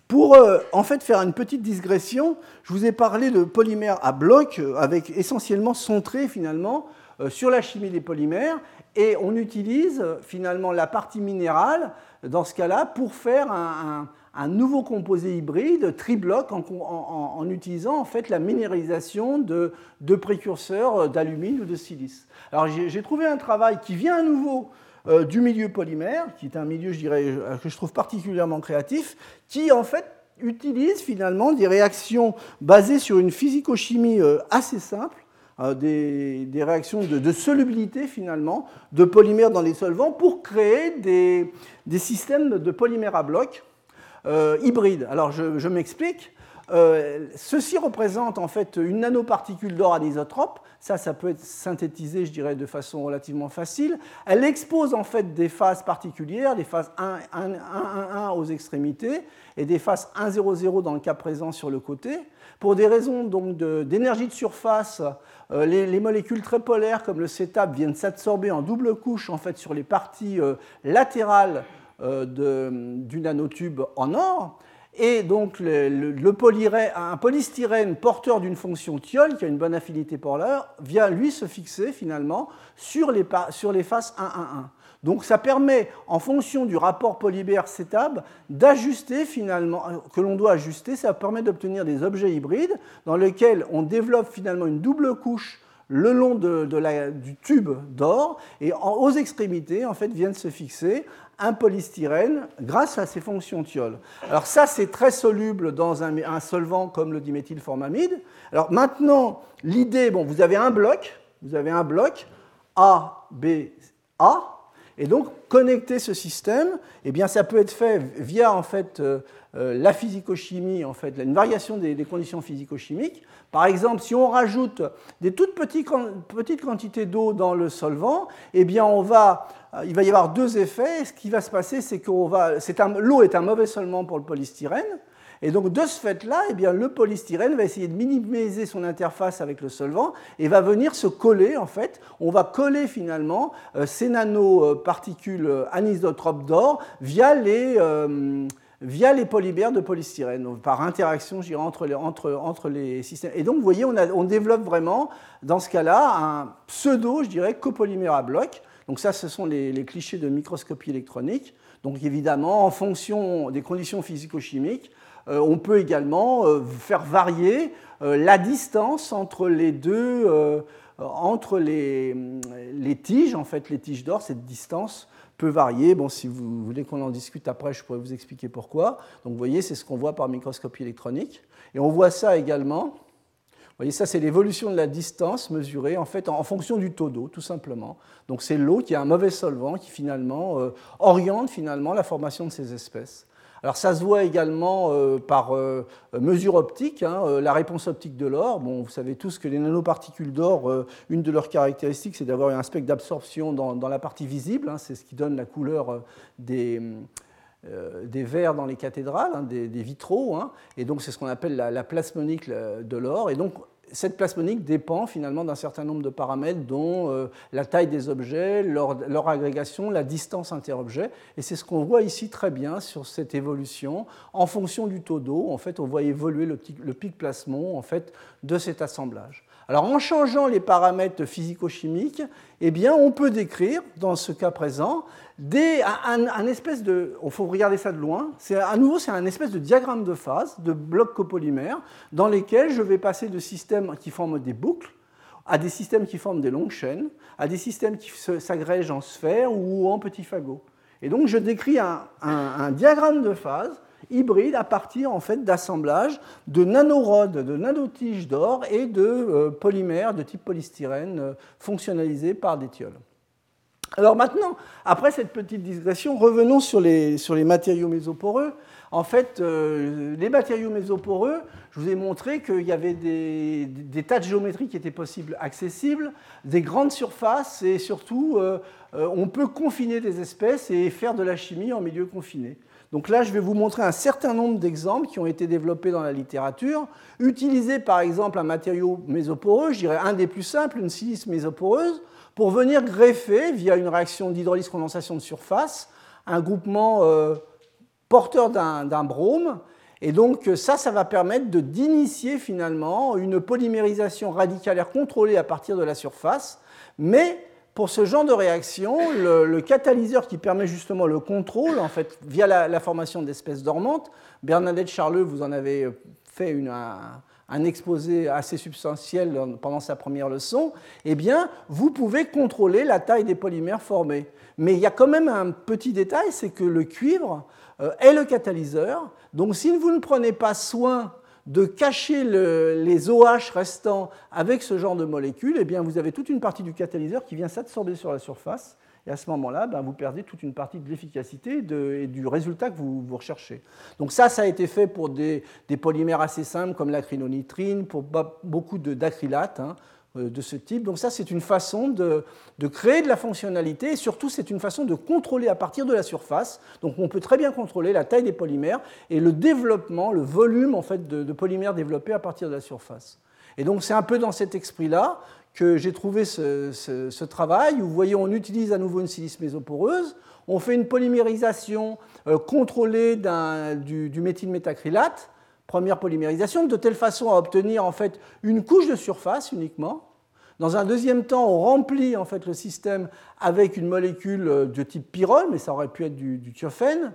pour en fait faire une petite digression, je vous ai parlé de polymères à bloc, avec essentiellement centré finalement sur la chimie des polymères, et on utilise finalement la partie minérale, dans ce cas-là, pour faire un, un nouveau composé hybride tribloc en utilisant en fait la minéralisation de précurseurs d'alumine ou de silice. Alors j'ai trouvé un travail qui vient à nouveau du milieu polymère, qui est un milieu, je dirais, que je trouve particulièrement créatif, qui en fait utilise finalement des réactions basées sur une physico-chimie assez simple, des réactions de solubilité finalement de polymères dans les solvants pour créer des systèmes de polymères à bloc hybrides. Alors je m'explique. Ceci représente en fait une nanoparticule d'or anisotrope. Ça peut être synthétisé, je dirais, de façon relativement facile. Elle expose en fait des phases particulières, des phases 1, 1, 1 aux extrémités et des phases 1, 0, 0 dans le cas présent sur le côté. Pour des raisons donc d'énergie de surface, les molécules très polaires comme le CETAP viennent s'absorber en double couche en fait sur les parties latérales du nanotube en or. Et donc un polystyrène porteur d'une fonction thiol, qui a une bonne affinité polaire, vient lui se fixer finalement sur les faces 1, 1, 1. Donc ça permet, en fonction du rapport polymère CETAB, d'ajuster finalement, que l'on doit ajuster, ça permet d'obtenir des objets hybrides dans lesquels on développe finalement une double couche le long du tube d'or, et aux extrémités en fait, viennent se fixer un polystyrène grâce à ses fonctions thiol. Alors ça, c'est très soluble dans un solvant comme le diméthylformamide. Alors maintenant, l'idée, vous avez un bloc, A, B, A, et donc connecter ce système, eh bien, ça peut être fait via en fait, la physicochimie, en fait, une variation des conditions physicochimiques. Par exemple, si on rajoute des toutes petites quantités d'eau dans le solvant, eh bien, il va y avoir deux effets. Ce qui va se passer, c'est que l'eau est un mauvais solvant pour le polystyrène. Et donc, de ce fait-là, eh bien, le polystyrène va essayer de minimiser son interface avec le solvant et va venir se coller, en fait. On va coller, finalement, ces nanoparticules anisotropes d'or via les polymères de polystyrène, donc par interaction, je dirais, entre les systèmes. Et donc, vous voyez, on développe vraiment, dans ce cas-là, un pseudo, je dirais, copolymère à bloc. Donc ça, ce sont les clichés de microscopie électronique. Donc, évidemment, en fonction des conditions physico-chimiques, on peut également faire varier la distance entre les tiges. En fait, les tiges d'or, cette distance peut varier. Bon, si vous voulez qu'on en discute après, je pourrais vous expliquer pourquoi. Donc, vous voyez, c'est ce qu'on voit par microscopie électronique. Et on voit ça également. Vous voyez, ça, c'est l'évolution de la distance mesurée en fait, en fonction du taux d'eau, tout simplement. Donc, c'est l'eau qui a un mauvais solvant qui, finalement, oriente finalement, la formation de ces espèces. Alors ça se voit également par mesure optique, la réponse optique de l'or. Bon, vous savez tous que les nanoparticules d'or, une de leurs caractéristiques, c'est d'avoir un spectre d'absorption dans la partie visible. C'est ce qui donne la couleur des verres dans les cathédrales, des vitraux. Et donc c'est ce qu'on appelle la plasmonique de l'or. Et donc cette plasmonique dépend finalement d'un certain nombre de paramètres, dont la taille des objets, leur agrégation, la distance interobjet. Et c'est ce qu'on voit ici très bien sur cette évolution. En fonction du taux d'eau, en fait, on voit évoluer le pic plasmon en fait, de cet assemblage. Alors, en changeant les paramètres physico-chimiques, eh bien, on peut décrire, dans ce cas présent, un espèce de... Il faut regarder ça de loin. À nouveau, c'est un espèce de diagramme de phase, de blocs copolymères, dans lesquels je vais passer de systèmes qui forment des boucles à des systèmes qui forment des longues chaînes, à des systèmes qui s'agrègent en sphères ou en petits fagots. Et donc, je décris un diagramme de phase hybride à partir en fait, d'assemblages de nanorods, de nanotiges d'or et de polymères de type polystyrène fonctionnalisés par des thiols. Alors maintenant, après cette petite digression, revenons sur les matériaux mésoporeux. En fait, les matériaux mésoporeux, je vous ai montré qu'il y avait des tas de géométries qui étaient accessibles, des grandes surfaces et surtout, on peut confiner des espèces et faire de la chimie en milieu confiné. Donc là, je vais vous montrer un certain nombre d'exemples qui ont été développés dans la littérature. Utiliser par exemple un matériau mésoporeux, je dirais un des plus simples, une silice mésoporeuse, pour venir greffer, via une réaction d'hydrolyse condensation de surface, un groupement porteur d'un brome. Et donc ça va permettre d'initier finalement une polymérisation radicalaire contrôlée à partir de la surface, mais pour ce genre de réaction, le catalyseur qui permet justement le contrôle, en fait, via la formation d'espèces dormantes, Bernadette Charleux, vous en avez fait un exposé assez substantiel pendant sa première leçon, eh bien, vous pouvez contrôler la taille des polymères formés. Mais il y a quand même un petit détail, c'est que le cuivre est le catalyseur. Donc, si vous ne prenez pas soin de cacher les OH restants avec ce genre de molécules, eh bien, vous avez toute une partie du catalyseur qui vient s'absorber sur la surface. Et à ce moment-là, ben, vous perdez toute une partie de l'efficacité et du résultat que vous recherchez. Donc ça a été fait pour des polymères assez simples comme l'acrylonitrine, pour beaucoup d'acrylates de ce type. Donc ça, c'est une façon de créer de la fonctionnalité et surtout, c'est une façon de contrôler à partir de la surface. Donc on peut très bien contrôler la taille des polymères et le développement, le volume en fait, de polymères développés à partir de la surface. Et donc c'est un peu dans cet esprit-là que j'ai trouvé ce travail où, vous voyez, on utilise à nouveau une silice mésoporeuse, on fait une polymérisation contrôlée du méthylmétacrylate, première polymérisation, de telle façon à obtenir en fait une couche de surface uniquement. Dans un deuxième temps, on remplit en fait le système avec une molécule de type pyrrole, mais ça aurait pu être du thiophène,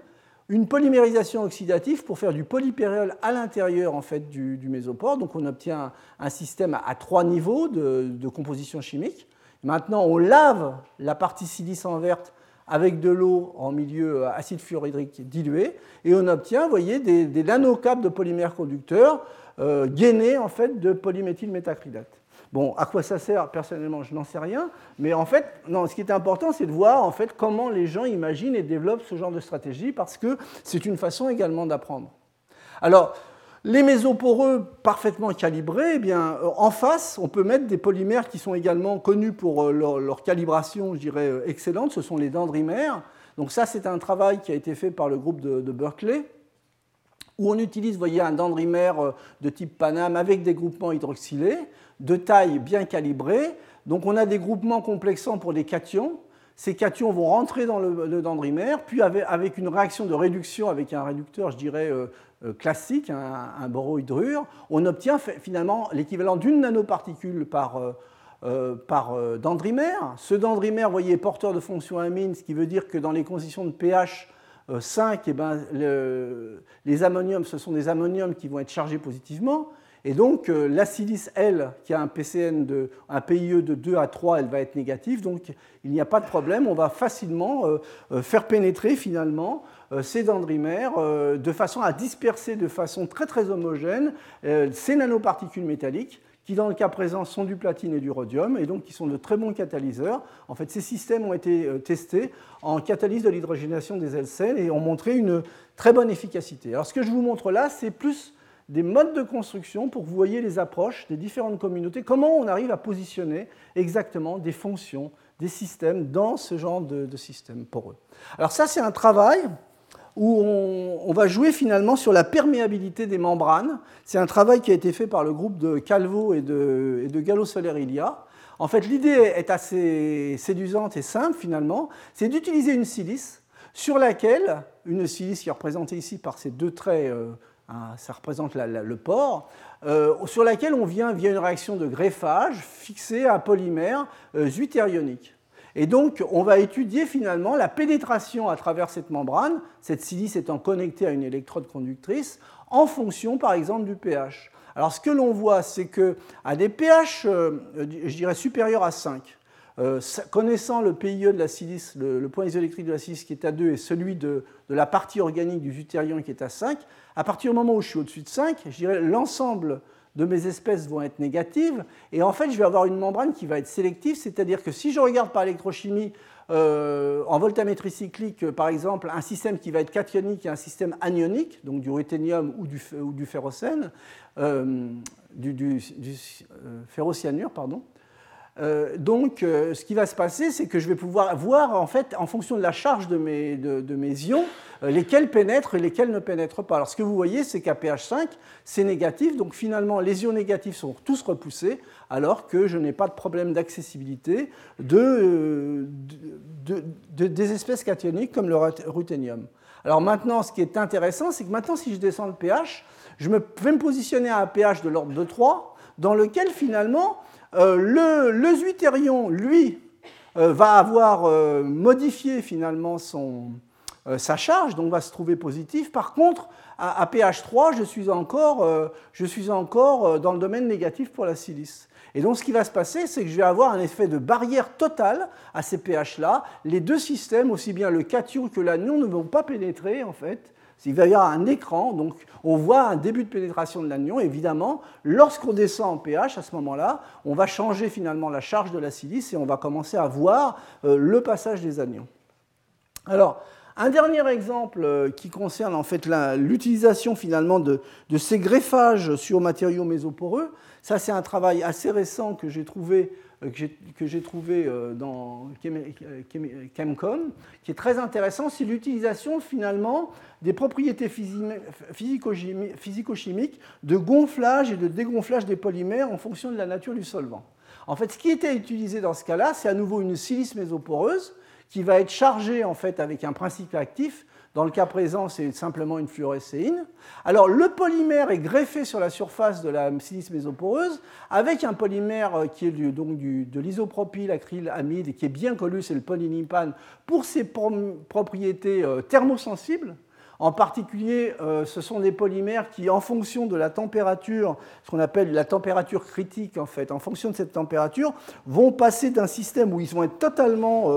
une polymérisation oxydative pour faire du polypérol à l'intérieur en fait, du mésopore. Donc on obtient un système à trois niveaux de composition chimique. Maintenant, on lave la partie silice en verte avec de l'eau en milieu acide fluorhydrique dilué, et on obtient, vous voyez, des nanocaps de polymères conducteurs gainés en fait, de polyméthylmétacrylate. Bon, à quoi ça sert? Personnellement, je n'en sais rien. Mais en fait, non, ce qui est important, c'est de voir en fait, comment les gens imaginent et développent ce genre de stratégie, parce que c'est une façon également d'apprendre. Alors, les mésoporeux parfaitement calibrés, eh bien, en face, on peut mettre des polymères qui sont également connus pour leur calibration, je dirais, excellente. Ce sont les dendrimères. Donc ça, c'est un travail qui a été fait par le groupe de Berkeley, où on utilise, vous voyez, un dendrimère de type Paname avec des groupements hydroxylés, de taille bien calibrée. Donc on a des groupements complexants pour des cations. Ces cations vont rentrer dans le dendrimère, puis avec une réaction de réduction, avec un réducteur, je dirais, classique, un borohydrure, on obtient finalement l'équivalent d'une nanoparticule par dendrimère. Ce dendrimère, vous voyez, est porteur de fonction amine, ce qui veut dire que dans les conditions de pH 5, eh ben, les ammoniums, ce sont des ammoniums qui vont être chargés positivement. Et donc, la silice, elle, qui a un PCN un PIE de 2 à 3, elle va être négative. Donc, il n'y a pas de problème. On va facilement faire pénétrer, finalement, ces dendrimères de façon à disperser de façon très, très homogène ces nanoparticules métalliques qui, dans le cas présent, sont du platine et du rhodium et donc qui sont de très bons catalyseurs. En fait, ces systèmes ont été testés en catalyse de l'hydrogénation des alcènes et ont montré une très bonne efficacité. Alors, ce que je vous montre là, c'est plus des modes de construction pour que vous voyez les approches des différentes communautés, comment on arrive à positionner exactement des fonctions, des systèmes dans ce genre de système poreux. Alors ça, c'est un travail où on va jouer finalement sur la perméabilité des membranes. C'est un travail qui a été fait par le groupe de Calvo et de Gallo-Soler-Ilia. En fait, l'idée est assez séduisante et simple finalement, c'est d'utiliser une silice sur laquelle, une silice qui est représentée ici par ces deux traits ça représente le pore, sur laquelle on vient, via une réaction de greffage, fixer un polymère zwitterionique. Et donc, on va étudier finalement la pénétration à travers cette membrane, cette silice étant connectée à une électrode conductrice, en fonction, par exemple, du pH. Alors, ce que l'on voit, c'est qu'à des pH, je dirais, supérieurs à 5, connaissant le PIE de la silice, le point isoélectrique de la silice qui est à 2 et celui de la partie organique du zwitterion qui est à 5, à partir du moment où je suis au-dessus de 5, je dirais l'ensemble de mes espèces vont être négatives et en fait je vais avoir une membrane qui va être sélective, c'est-à-dire que si je regarde par électrochimie en voltammétrie cyclique par exemple un système qui va être cationique et un système anionique, donc du ruthénium ou du ferrocène, du ferrocyanure, pardon. Ce qui va se passer, c'est que je vais pouvoir voir, en fait, en fonction de la charge de mes ions, lesquels pénètrent et lesquels ne pénètrent pas. Alors, ce que vous voyez, c'est qu'à pH 5, c'est négatif. Donc, finalement, les ions négatifs sont tous repoussés, alors que je n'ai pas de problème d'accessibilité des espèces cationiques comme le ruthénium. Alors, maintenant, ce qui est intéressant, c'est que maintenant, si je descends le pH, je vais me positionner à un pH de l'ordre de 3, dans lequel, finalement, le zwitterion, lui, va avoir modifié finalement sa charge, donc va se trouver positif. Par contre, à pH 3, je suis encore dans le domaine négatif pour la silice. Et donc, ce qui va se passer, c'est que je vais avoir un effet de barrière totale à ces pH-là. Les deux systèmes, aussi bien le cation que l'anion, ne vont pas pénétrer, en fait. Il va y avoir un écran, donc on voit un début de pénétration de l'anion. Évidemment, lorsqu'on descend en pH, à ce moment-là, on va changer finalement la charge de la silice et on va commencer à voir le passage des anions. Alors, un dernier exemple qui concerne en fait l'utilisation finalement de ces greffages sur matériaux mésoporeux. Ça, c'est un travail assez récent que j'ai trouvé dans Chemcom, qui est très intéressant, c'est l'utilisation finalement des propriétés physico-chimiques de gonflage et de dégonflage des polymères en fonction de la nature du solvant. En fait, ce qui était utilisé dans ce cas-là, c'est à nouveau une silice mésoporeuse qui va être chargée en fait avec un principe actif. Dans le cas présent, c'est simplement une fluorescéine. Alors, le polymère est greffé sur la surface de la silice mésoporeuse avec un polymère qui est de l'isopropyl acrylamide qui est bien connu, c'est le polynipane, pour ses propriétés thermosensibles. En particulier, ce sont des polymères qui, en fonction de la température, ce qu'on appelle la température critique, en fait, en fonction de cette température, vont passer d'un système où ils vont être totalement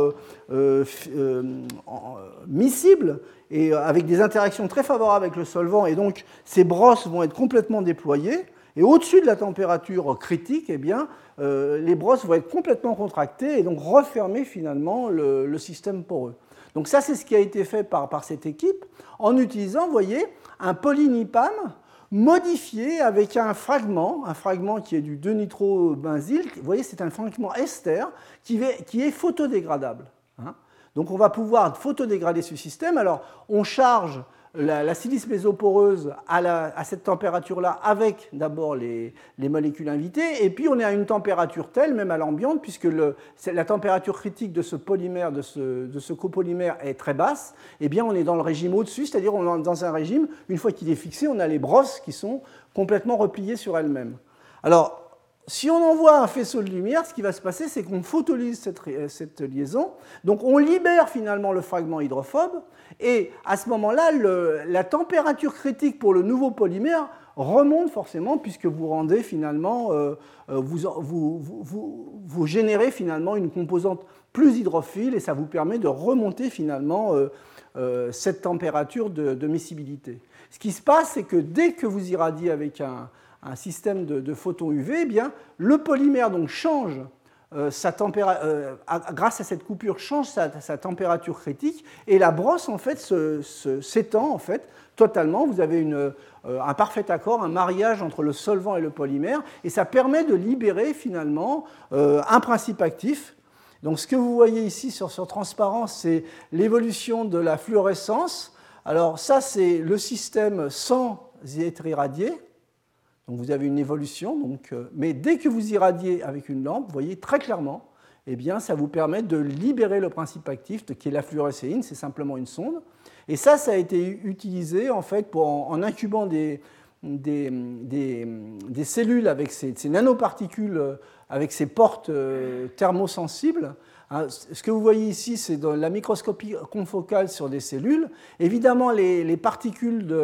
miscibles et avec des interactions très favorables avec le solvant, et donc ces brosses vont être complètement déployées. Et au-dessus de la température critique, eh bien, les brosses vont être complètement contractées et donc refermer finalement le système poreux. Donc ça, c'est ce qui a été fait par cette équipe en utilisant, vous voyez, un polynipam modifié avec un fragment qui est du 2-nitrobenzyle. Vous voyez, c'est un fragment ester qui est photodégradable. Donc on va pouvoir photodégrader ce système. Alors on charge la silice mésoporeuse à cette température-là avec d'abord les molécules invitées, et puis on est à une température telle, même à l'ambiante, puisque la température critique de ce polymère, de ce copolymère est très basse, eh bien on est dans le régime au-dessus, c'est-à-dire on est dans un régime, une fois qu'il est fixé, on a les brosses qui sont complètement repliées sur elles-mêmes. Alors, si on envoie un faisceau de lumière, ce qui va se passer, c'est qu'on photolyse cette liaison. Donc on libère finalement le fragment hydrophobe, et à ce moment-là, la température critique pour le nouveau polymère remonte forcément, puisque vous rendez finalement, vous générez finalement une composante plus hydrophile, et ça vous permet de remonter finalement cette température de miscibilité. Ce qui se passe, c'est que dès que vous irradiez avec un système de photons UV, eh bien, le polymère donc change grâce à cette coupure, change sa température critique, et la brosse en fait s'étend en fait totalement. Vous avez un parfait accord, un mariage entre le solvant et le polymère, et ça permet de libérer finalement un principe actif. Donc ce que vous voyez ici sur transparence, c'est l'évolution de la fluorescence. Alors ça, c'est le système sans y être irradié. Donc vous avez une évolution, mais dès que vous irradiez avec une lampe, vous voyez très clairement, eh bien, ça vous permet de libérer le principe actif qui est la fluorescéine, c'est simplement une sonde. Et ça a été utilisé en fait en incubant des cellules avec ces nanoparticules, avec ces portes thermosensibles. Ce que vous voyez ici, c'est de la microscopie confocale sur des cellules. Évidemment, les particules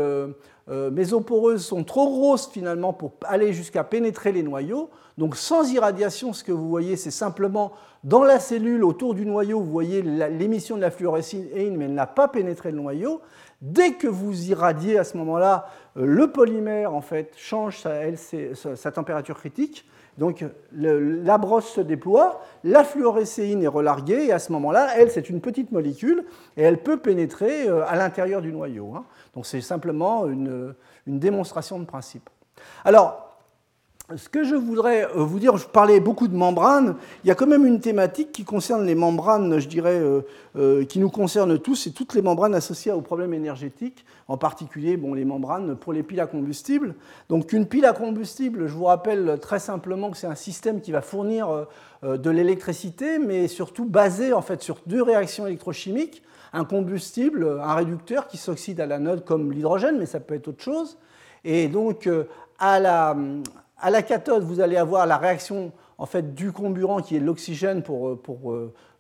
mésoporeuses sont trop grosses finalement pour aller jusqu'à pénétrer les noyaux. Donc sans irradiation, ce que vous voyez, c'est simplement dans la cellule, autour du noyau, vous voyez l'émission de la fluorescine, mais elle n'a pas pénétré le noyau. Dès que vous irradiez, à ce moment-là, le polymère en fait change sa température critique. Donc la brosse se déploie, la fluorescéine est relarguée, et à ce moment-là, elle, c'est une petite molécule, et elle peut pénétrer à l'intérieur du noyau. Donc c'est simplement une démonstration de principe. Alors, ce que je voudrais vous dire, je parlais beaucoup de membranes, il y a quand même une thématique qui concerne les membranes, je dirais, qui nous concerne tous, c'est toutes les membranes associées aux problèmes énergétiques, en particulier les membranes pour les piles à combustible. Donc une pile à combustible, je vous rappelle très simplement que c'est un système qui va fournir de l'électricité, mais surtout basé en fait sur deux réactions électrochimiques, un combustible, un réducteur qui s'oxyde à l'anode comme l'hydrogène, mais ça peut être autre chose, et donc à la cathode, vous allez avoir la réaction en fait, du comburant qui est l'oxygène pour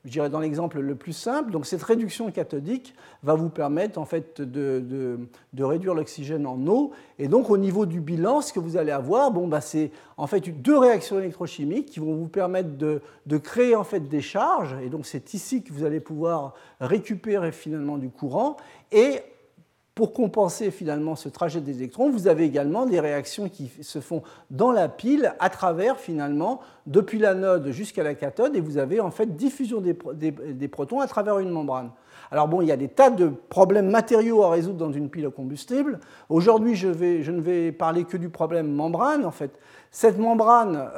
je dirais dans l'exemple le plus simple. Donc cette réduction cathodique va vous permettre en fait de réduire l'oxygène en eau. Et donc au niveau du bilan, ce que vous allez avoir, bon, bah, c'est en fait deux réactions électrochimiques qui vont vous permettre de créer en fait des charges. Et donc c'est ici que vous allez pouvoir récupérer finalement du courant. Et pour compenser finalement ce trajet des électrons, vous avez également des réactions qui se font dans la pile à travers finalement, depuis l'anode jusqu'à la cathode, et vous avez en fait diffusion des protons à travers une membrane. Alors bon, il y a des tas de problèmes matériaux à résoudre dans une pile à combustible. Aujourd'hui, je ne vais parler que du problème membrane en fait. Cette membrane,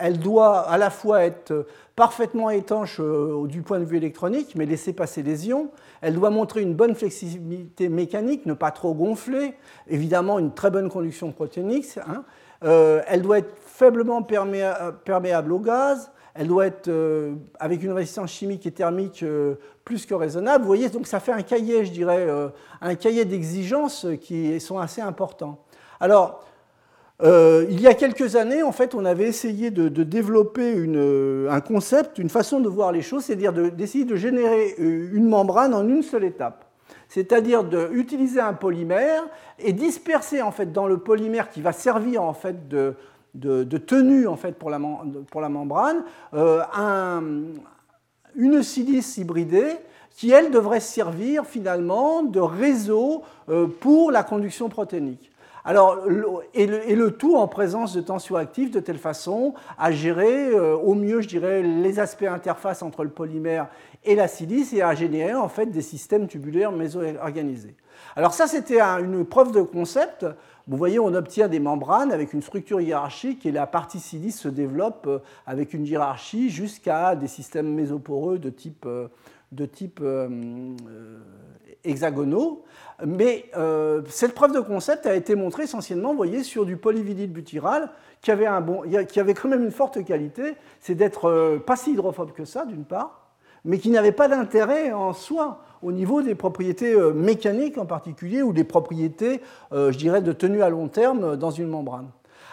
elle doit à la fois être parfaitement étanche du point de vue électronique, mais laisser passer les ions. Elle doit montrer une bonne flexibilité mécanique, ne pas trop gonfler, évidemment une très bonne conduction protéonique. Hein. Elle doit être faiblement perméable au gaz. Elle doit être avec une résistance chimique et thermique plus que raisonnable. Vous voyez, donc ça fait un cahier, je dirais, un cahier d'exigences qui sont assez importants. Alors, il y a quelques années, en fait, on avait essayé de développer un concept, une façon de voir les choses, c'est-à-dire d'essayer de générer une membrane en une seule étape. C'est-à-dire d'utiliser un polymère et disperser en fait, dans le polymère qui va servir en fait, de tenue en fait, pour la membrane une silice hybridée qui, elle, devrait servir finalement de réseau pour la conduction protéinique. Alors, et le tout en présence de tensions actives de telle façon à gérer au mieux, je dirais, les aspects interface entre le polymère et la silice et à générer en fait des systèmes tubulaires méso-organisés. Alors ça, c'était une preuve de concept. Vous voyez, on obtient des membranes avec une structure hiérarchique et la partie silice se développe avec une hiérarchie jusqu'à des systèmes mésoporeux de type hexagonaux. Mais cette preuve de concept a été montrée essentiellement, vous voyez, sur du polyvinyle butyral qui avait quand même une forte qualité, c'est d'être pas si hydrophobe que ça, d'une part, mais qui n'avait pas d'intérêt en soi au niveau des propriétés mécaniques en particulier ou des propriétés, je dirais, de tenue à long terme dans une membrane.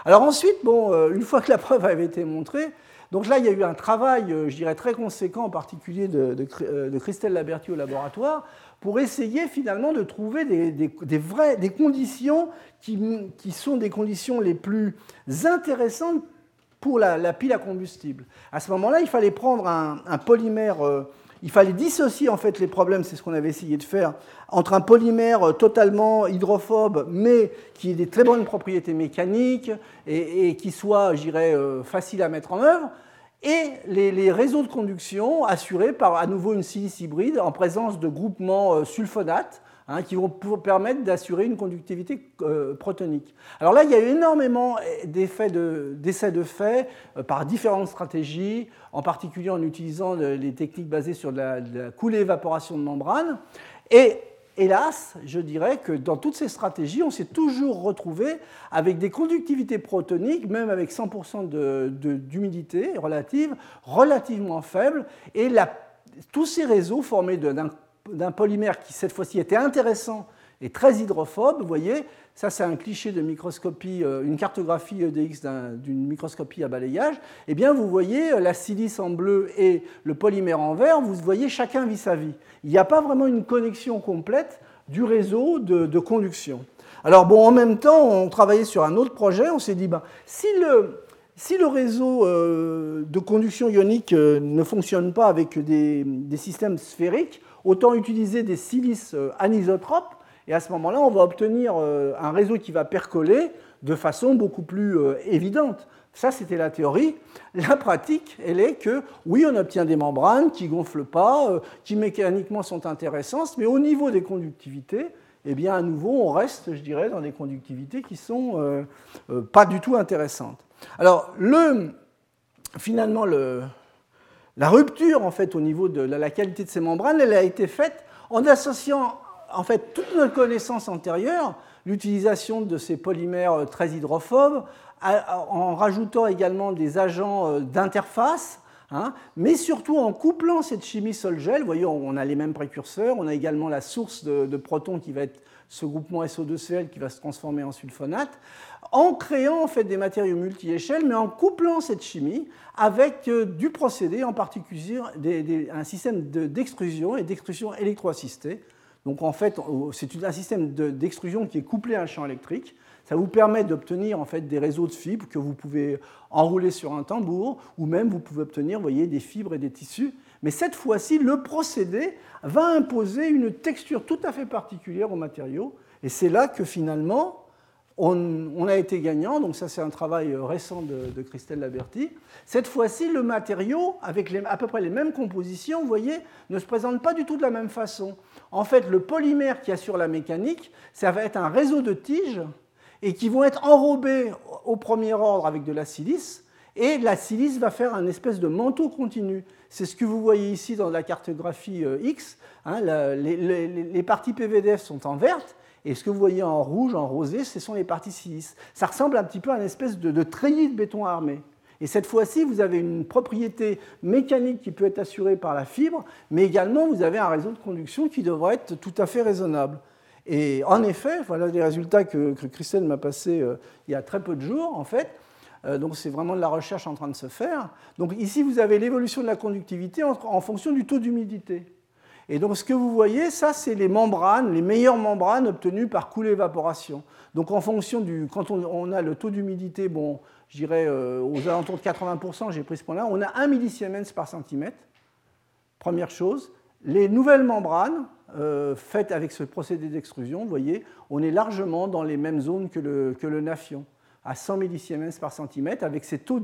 Alors ensuite, bon, une fois que la preuve avait été montrée, donc là, il y a eu un travail, je dirais, très conséquent, en particulier de Christelle Laberty au laboratoire, pour essayer finalement de trouver des conditions qui sont des conditions les plus intéressantes pour la pile à combustible. À ce moment-là, il fallait prendre un polymère, il fallait dissocier en fait les problèmes, c'est ce qu'on avait essayé de faire, entre un polymère totalement hydrophobe, mais qui ait des très bonnes propriétés mécaniques et qui soit, je dirais, facile à mettre en œuvre, et les réseaux de conduction assurés par, à nouveau, une silice hybride en présence de groupements sulfonates hein, qui vont permettre d'assurer une conductivité protonique. Alors là, il y a eu énormément d'essais de faits par différentes stratégies, en particulier en utilisant les techniques basées sur de la coulée-évaporation de membrane. Et hélas, je dirais que dans toutes ces stratégies, on s'est toujours retrouvé avec des conductivités protoniques, même avec 100% d'humidité relative, relativement faible. Et tous ces réseaux formés d'un polymère qui, cette fois-ci, était intéressant et très hydrophobe, vous voyez, ça c'est un cliché de microscopie, une cartographie EDX d'une microscopie à balayage, eh bien vous voyez la silice en bleu et le polymère en vert, vous voyez chacun vis-à-vis. Il n'y a pas vraiment une connexion complète du réseau de conduction. Alors bon, en même temps, on travaillait sur un autre projet, on s'est dit, ben, si le réseau de conduction ionique ne fonctionne pas avec des systèmes sphériques, autant utiliser des silices anisotropes. Et à ce moment-là, on va obtenir un réseau qui va percoler de façon beaucoup plus évidente. Ça, c'était la théorie. La pratique, elle est que, oui, on obtient des membranes qui ne gonflent pas, qui mécaniquement sont intéressantes, mais au niveau des conductivités, eh bien, à nouveau, on reste, je dirais, dans des conductivités qui ne sont pas du tout intéressantes. Alors, finalement, la rupture, en fait, au niveau de la qualité de ces membranes, elle a été faite en associant en fait toute notre connaissance antérieure, l'utilisation de ces polymères très hydrophobes, en rajoutant également des agents d'interface hein, mais surtout en couplant cette chimie sol-gel, voyez, on a les mêmes précurseurs, on a également la source de protons qui va être ce groupement SO2Cl qui va se transformer en sulfonate, en créant en fait des matériaux multi-échelles, mais en couplant cette chimie avec du procédé, en particulier un système d'extrusion et d'extrusion électroassistée. Donc en fait, c'est un système d'extrusion qui est couplé à un champ électrique. Ça vous permet d'obtenir en fait des réseaux de fibres que vous pouvez enrouler sur un tambour, ou même vous pouvez obtenir, voyez, des fibres et des tissus. Mais cette fois-ci, le procédé va imposer une texture tout à fait particulière aux matériaux. Et c'est là que finalement, on a été gagnant. Donc ça, c'est un travail récent de Christelle Laberty. Cette fois-ci, le matériau, avec à peu près les mêmes compositions, vous voyez, ne se présente pas du tout de la même façon. En fait, le polymère qui assure la mécanique, ça va être un réseau de tiges et qui vont être enrobées au premier ordre avec de la silice, et la silice va faire un espèce de manteau continu. C'est ce que vous voyez ici dans la cartographie X. Hein, les parties PVDF sont en verte, et ce que vous voyez en rouge, en rosé, ce sont les parties silice. Ça ressemble un petit peu à une espèce de treillis de béton armé. Et cette fois-ci, vous avez une propriété mécanique qui peut être assurée par la fibre, mais également vous avez un réseau de conduction qui devrait être tout à fait raisonnable. Et en effet, voilà les résultats que Christelle m'a passés il y a très peu de jours, en fait. Donc c'est vraiment de la recherche en train de se faire. Donc ici, vous avez l'évolution de la conductivité en fonction du taux d'humidité. Et donc ce que vous voyez, ça, c'est les membranes, les meilleures membranes obtenues par coulée-évaporation. Donc en fonction quand on a le taux d'humidité, bon, je dirais aux alentours de 80%, j'ai pris ce point-là, on a 1 millisiemens par centimètre, première chose. Les nouvelles membranes, faites avec ce procédé d'extrusion, vous voyez, on est largement dans les mêmes zones que le Nafion, à 100 millisiemens par centimètre, avec ces taux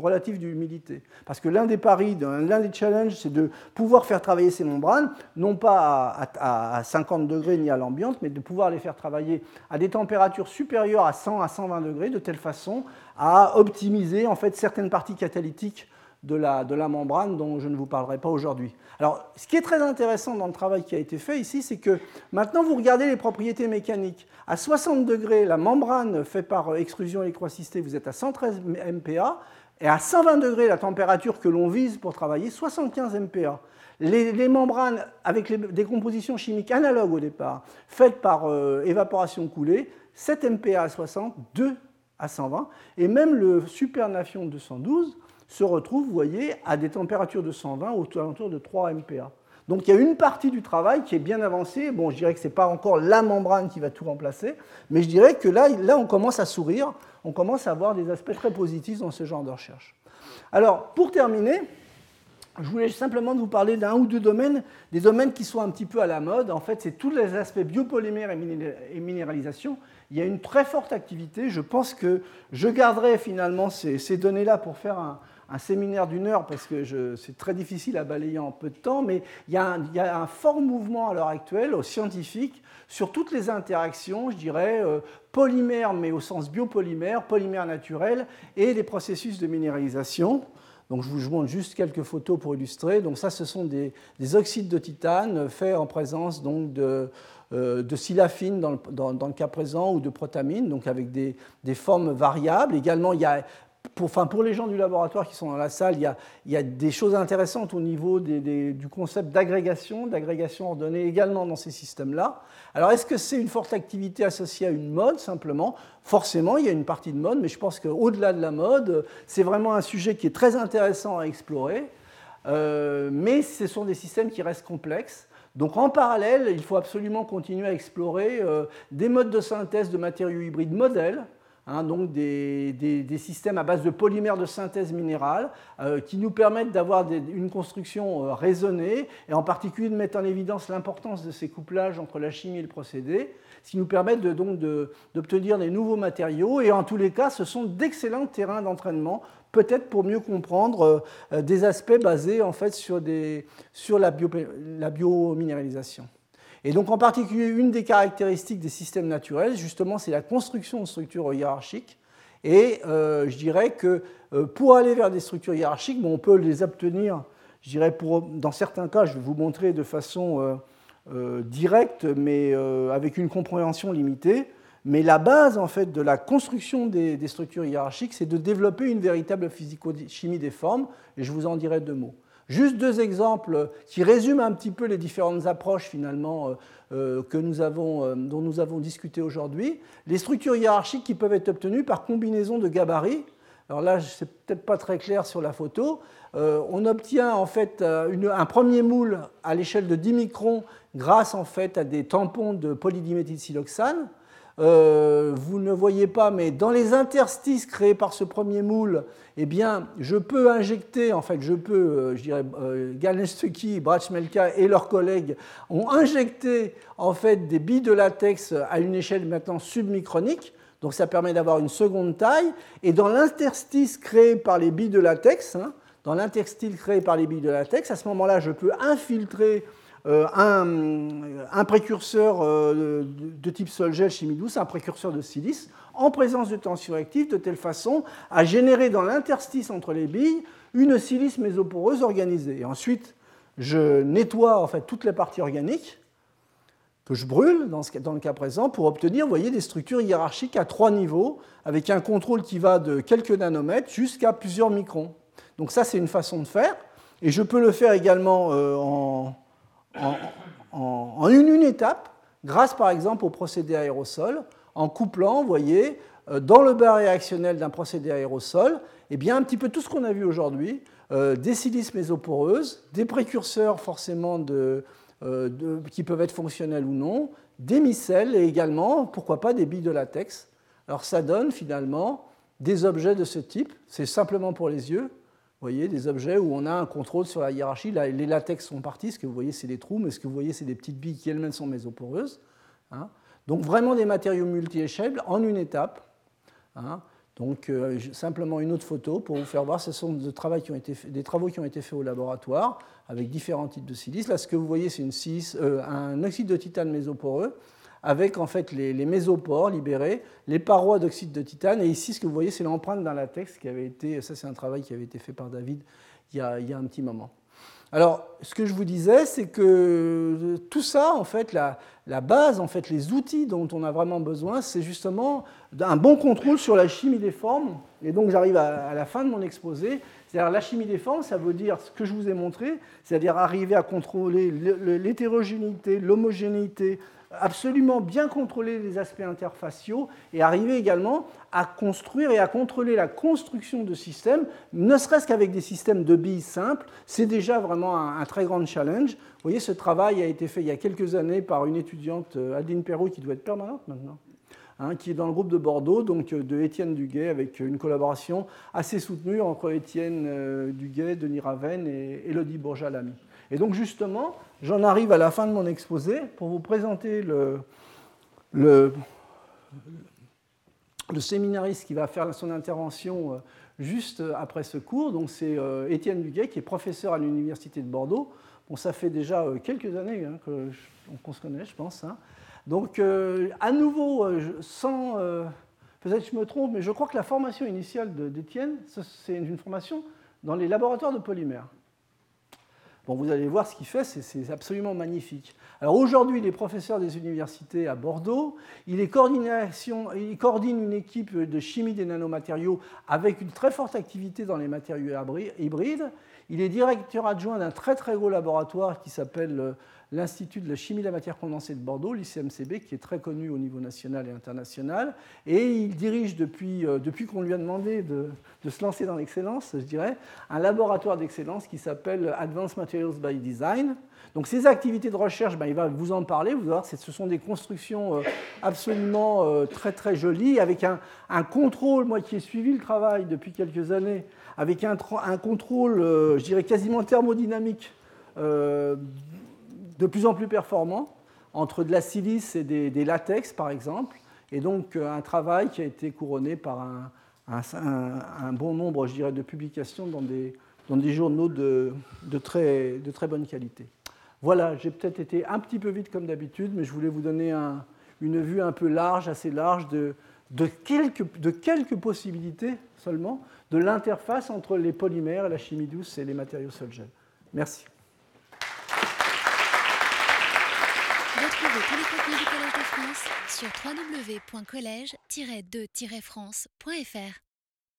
relatifs d'humidité. Parce que l'un des paris, l'un des challenges, c'est de pouvoir faire travailler ces membranes, non pas à 50 degrés ni à l'ambiance, mais de pouvoir les faire travailler à des températures supérieures à 100 à 120 degrés, de telle façon à optimiser en fait certaines parties catalytiques de la membrane dont je ne vous parlerai pas aujourd'hui. Alors, ce qui est très intéressant dans le travail qui a été fait ici, c'est que maintenant, vous regardez les propriétés mécaniques. À 60 degrés, la membrane faite par extrusion électroassistée, vous êtes à 113 MPa, et à 120 degrés, la température que l'on vise pour travailler, 75 MPa. Les membranes, avec des compositions chimiques analogues au départ, faites par évaporation coulée, 7 MPa à 60, 2 à 120, et même le super Nafion 212, se retrouve, vous voyez, à des températures de 120, autour de 3 MPa. Donc il y a une partie du travail qui est bien avancée. Bon, je dirais que ce n'est pas encore la membrane qui va tout remplacer, mais je dirais que là, on commence à sourire, on commence à avoir des aspects très positifs dans ce genre de recherche. Alors, pour terminer, je voulais simplement vous parler d'un ou deux domaines, des domaines qui sont un petit peu à la mode. En fait, c'est tous les aspects biopolymères et minéralisation. Il y a une très forte activité. Je pense que je garderai finalement ces données-là pour faire un séminaire d'1 heure, parce que c'est très difficile à balayer en peu de temps, mais il y a un fort mouvement à l'heure actuelle, aux scientifiques, sur toutes les interactions, je dirais, polymères, mais au sens biopolymère, polymères naturels, et les processus de minéralisation. Donc, je vous montre juste quelques photos pour illustrer. Donc, ça, ce sont des oxydes de titane faits en présence donc, de silafine dans le cas présent ou de protamine, donc avec des formes variables. Également, il y a... Pour les gens du laboratoire qui sont dans la salle, il y a des choses intéressantes au niveau du concept d'agrégation ordonnée également dans ces systèmes-là. Alors, est-ce que c'est une forte activité associée à une mode, simplement ? Forcément, il y a une partie de mode, mais je pense qu'au-delà de la mode, c'est vraiment un sujet qui est très intéressant à explorer. Mais ce sont des systèmes qui restent complexes. Donc, en parallèle, il faut absolument continuer à explorer des modes de synthèse de matériaux hybrides modèles, hein, donc des systèmes à base de polymères de synthèse minérale qui nous permettent d'avoir une construction raisonnée et en particulier de mettre en évidence l'importance de ces couplages entre la chimie et le procédé, ce qui nous permet d'obtenir des nouveaux matériaux. Et en tous les cas, ce sont d'excellents terrains d'entraînement, peut-être pour mieux comprendre des aspects basés en fait, sur la biominéralisation. Et donc, en particulier, une des caractéristiques des systèmes naturels, justement, c'est la construction de structures hiérarchiques. Et je dirais que pour aller vers des structures hiérarchiques, bon, on peut les obtenir, je dirais, dans certains cas, je vais vous montrer de façon directe, mais avec une compréhension limitée. Mais la base, en fait, de la construction des structures hiérarchiques, c'est de développer une véritable physico-chimie des formes, et je vous en dirai deux mots. Juste deux exemples qui résument un petit peu les différentes approches, finalement, dont nous avons discuté aujourd'hui. Les structures hiérarchiques qui peuvent être obtenues par combinaison de gabarits. Alors là, c'est peut-être pas très clair sur la photo. On obtient en fait un premier moule à l'échelle de 10 microns grâce en fait à des tampons de polydiméthylsiloxane. Vous ne voyez pas, mais dans les interstices créés par ce premier moule, eh bien, je peux injecter, en fait, Galen Stucky, Brad Schmelka et leurs collègues ont injecté en fait des billes de latex à une échelle maintenant submicronique. Donc ça permet d'avoir une seconde taille. Et dans l'interstice créé par les billes de latex, à ce moment-là, je peux infiltrer un précurseur de type sol-gel chimie douce, un précurseur de silice, en présence de tension active, de telle façon à générer dans l'interstice entre les billes une silice mésoporeuse organisée. Et ensuite, je nettoie en fait toute la partie organique, que je brûle dans le cas présent, pour obtenir, vous voyez, des structures hiérarchiques à 3 niveaux, avec un contrôle qui va de quelques nanomètres jusqu'à plusieurs microns. Donc ça, c'est une façon de faire, et je peux le faire également en une étape, grâce par exemple au procédé aérosol, en couplant, vous voyez, dans le bas réactionnel d'un procédé aérosol, eh bien, un petit peu tout ce qu'on a vu aujourd'hui, des silices mésoporeuses, des précurseurs forcément qui peuvent être fonctionnels ou non, des micelles et également, pourquoi pas, des billes de latex. Alors ça donne finalement des objets de ce type, c'est simplement pour les yeux, vous voyez, des objets où on a un contrôle sur la hiérarchie. Là, les latex sont partis, ce que vous voyez c'est des trous, mais ce que vous voyez c'est des petites billes qui elles-mêmes sont mésoporeuses. Hein. Donc vraiment des matériaux multi-échelles en une étape. Hein. Donc simplement une autre photo pour vous faire voir, ce sont des travaux qui ont été faits au laboratoire avec différents types de silice. Là, ce que vous voyez, c'est un oxyde de titane mésoporeux avec en fait les mésopores libérés, les parois d'oxyde de titane. Et ici, ce que vous voyez, c'est l'empreinte d'un latex qui avait été... Ça, c'est un travail qui avait été fait par David il y a un petit moment. Alors, ce que je vous disais, c'est que tout ça, en fait, la base, en fait, les outils dont on a vraiment besoin, c'est justement un bon contrôle sur la chimie des formes. Et donc, j'arrive à la fin de mon exposé. C'est-à-dire, la chimie des formes, ça veut dire ce que je vous ai montré, c'est-à-dire arriver à contrôler l'hétérogénéité, l'homogénéité, absolument bien contrôler les aspects interfaciaux et arriver également à construire et à contrôler la construction de systèmes, ne serait-ce qu'avec des systèmes de billes simples. C'est déjà vraiment un très grand challenge. Vous voyez, ce travail a été fait il y a quelques années par une étudiante, Adeline Perrot, qui doit être permanente maintenant, qui est dans le groupe de Bordeaux, donc de Étienne Duguet, avec une collaboration assez soutenue entre Étienne Duguet, Denis Raven et Élodie Bourjalame. Et donc justement, j'en arrive à la fin de mon exposé pour vous présenter le séminariste qui va faire son intervention juste après ce cours. Donc c'est Étienne Duguet, qui est professeur à l'Université de Bordeaux. Bon, ça fait déjà quelques années qu'on se connaît, je pense, hein. Donc, à nouveau, peut-être je me trompe, mais je crois que la formation initiale d'Étienne, c'est une formation dans les laboratoires de polymères. Bon, vous allez voir ce qu'il fait, c'est absolument magnifique. Alors aujourd'hui, il est professeur des universités à Bordeaux. Il coordine une équipe de chimie des nanomatériaux avec une très forte activité dans les matériaux hybrides. Il est directeur adjoint d'un très très gros laboratoire qui s'appelle l'Institut de la chimie de la matière condensée de Bordeaux, l'ICMCB, qui est très connu au niveau national et international. Et il dirige, depuis qu'on lui a demandé de se lancer dans l'excellence, je dirais, un laboratoire d'excellence qui s'appelle Advanced Materials by Design. Donc ces activités de recherche, il va vous en parler. Vous allez voir, ce sont des constructions absolument très très jolies, avec un contrôle, moi qui ai suivi le travail depuis quelques années, avec un contrôle, je dirais, quasiment thermodynamique, de plus en plus performant, entre de la silice et des latex, par exemple. Et donc, un travail qui a été couronné par un bon nombre, je dirais, de publications dans des journaux de très bonne qualité. Voilà, j'ai peut-être été un petit peu vite comme d'habitude, mais je voulais vous donner une vue un peu large, assez large, de quelques possibilités seulement, de l'interface entre les polymères, la chimie douce et les matériaux sol-gel. Merci. Retrouvez tous les contenus du Collège de France sur www.college-2-france.fr.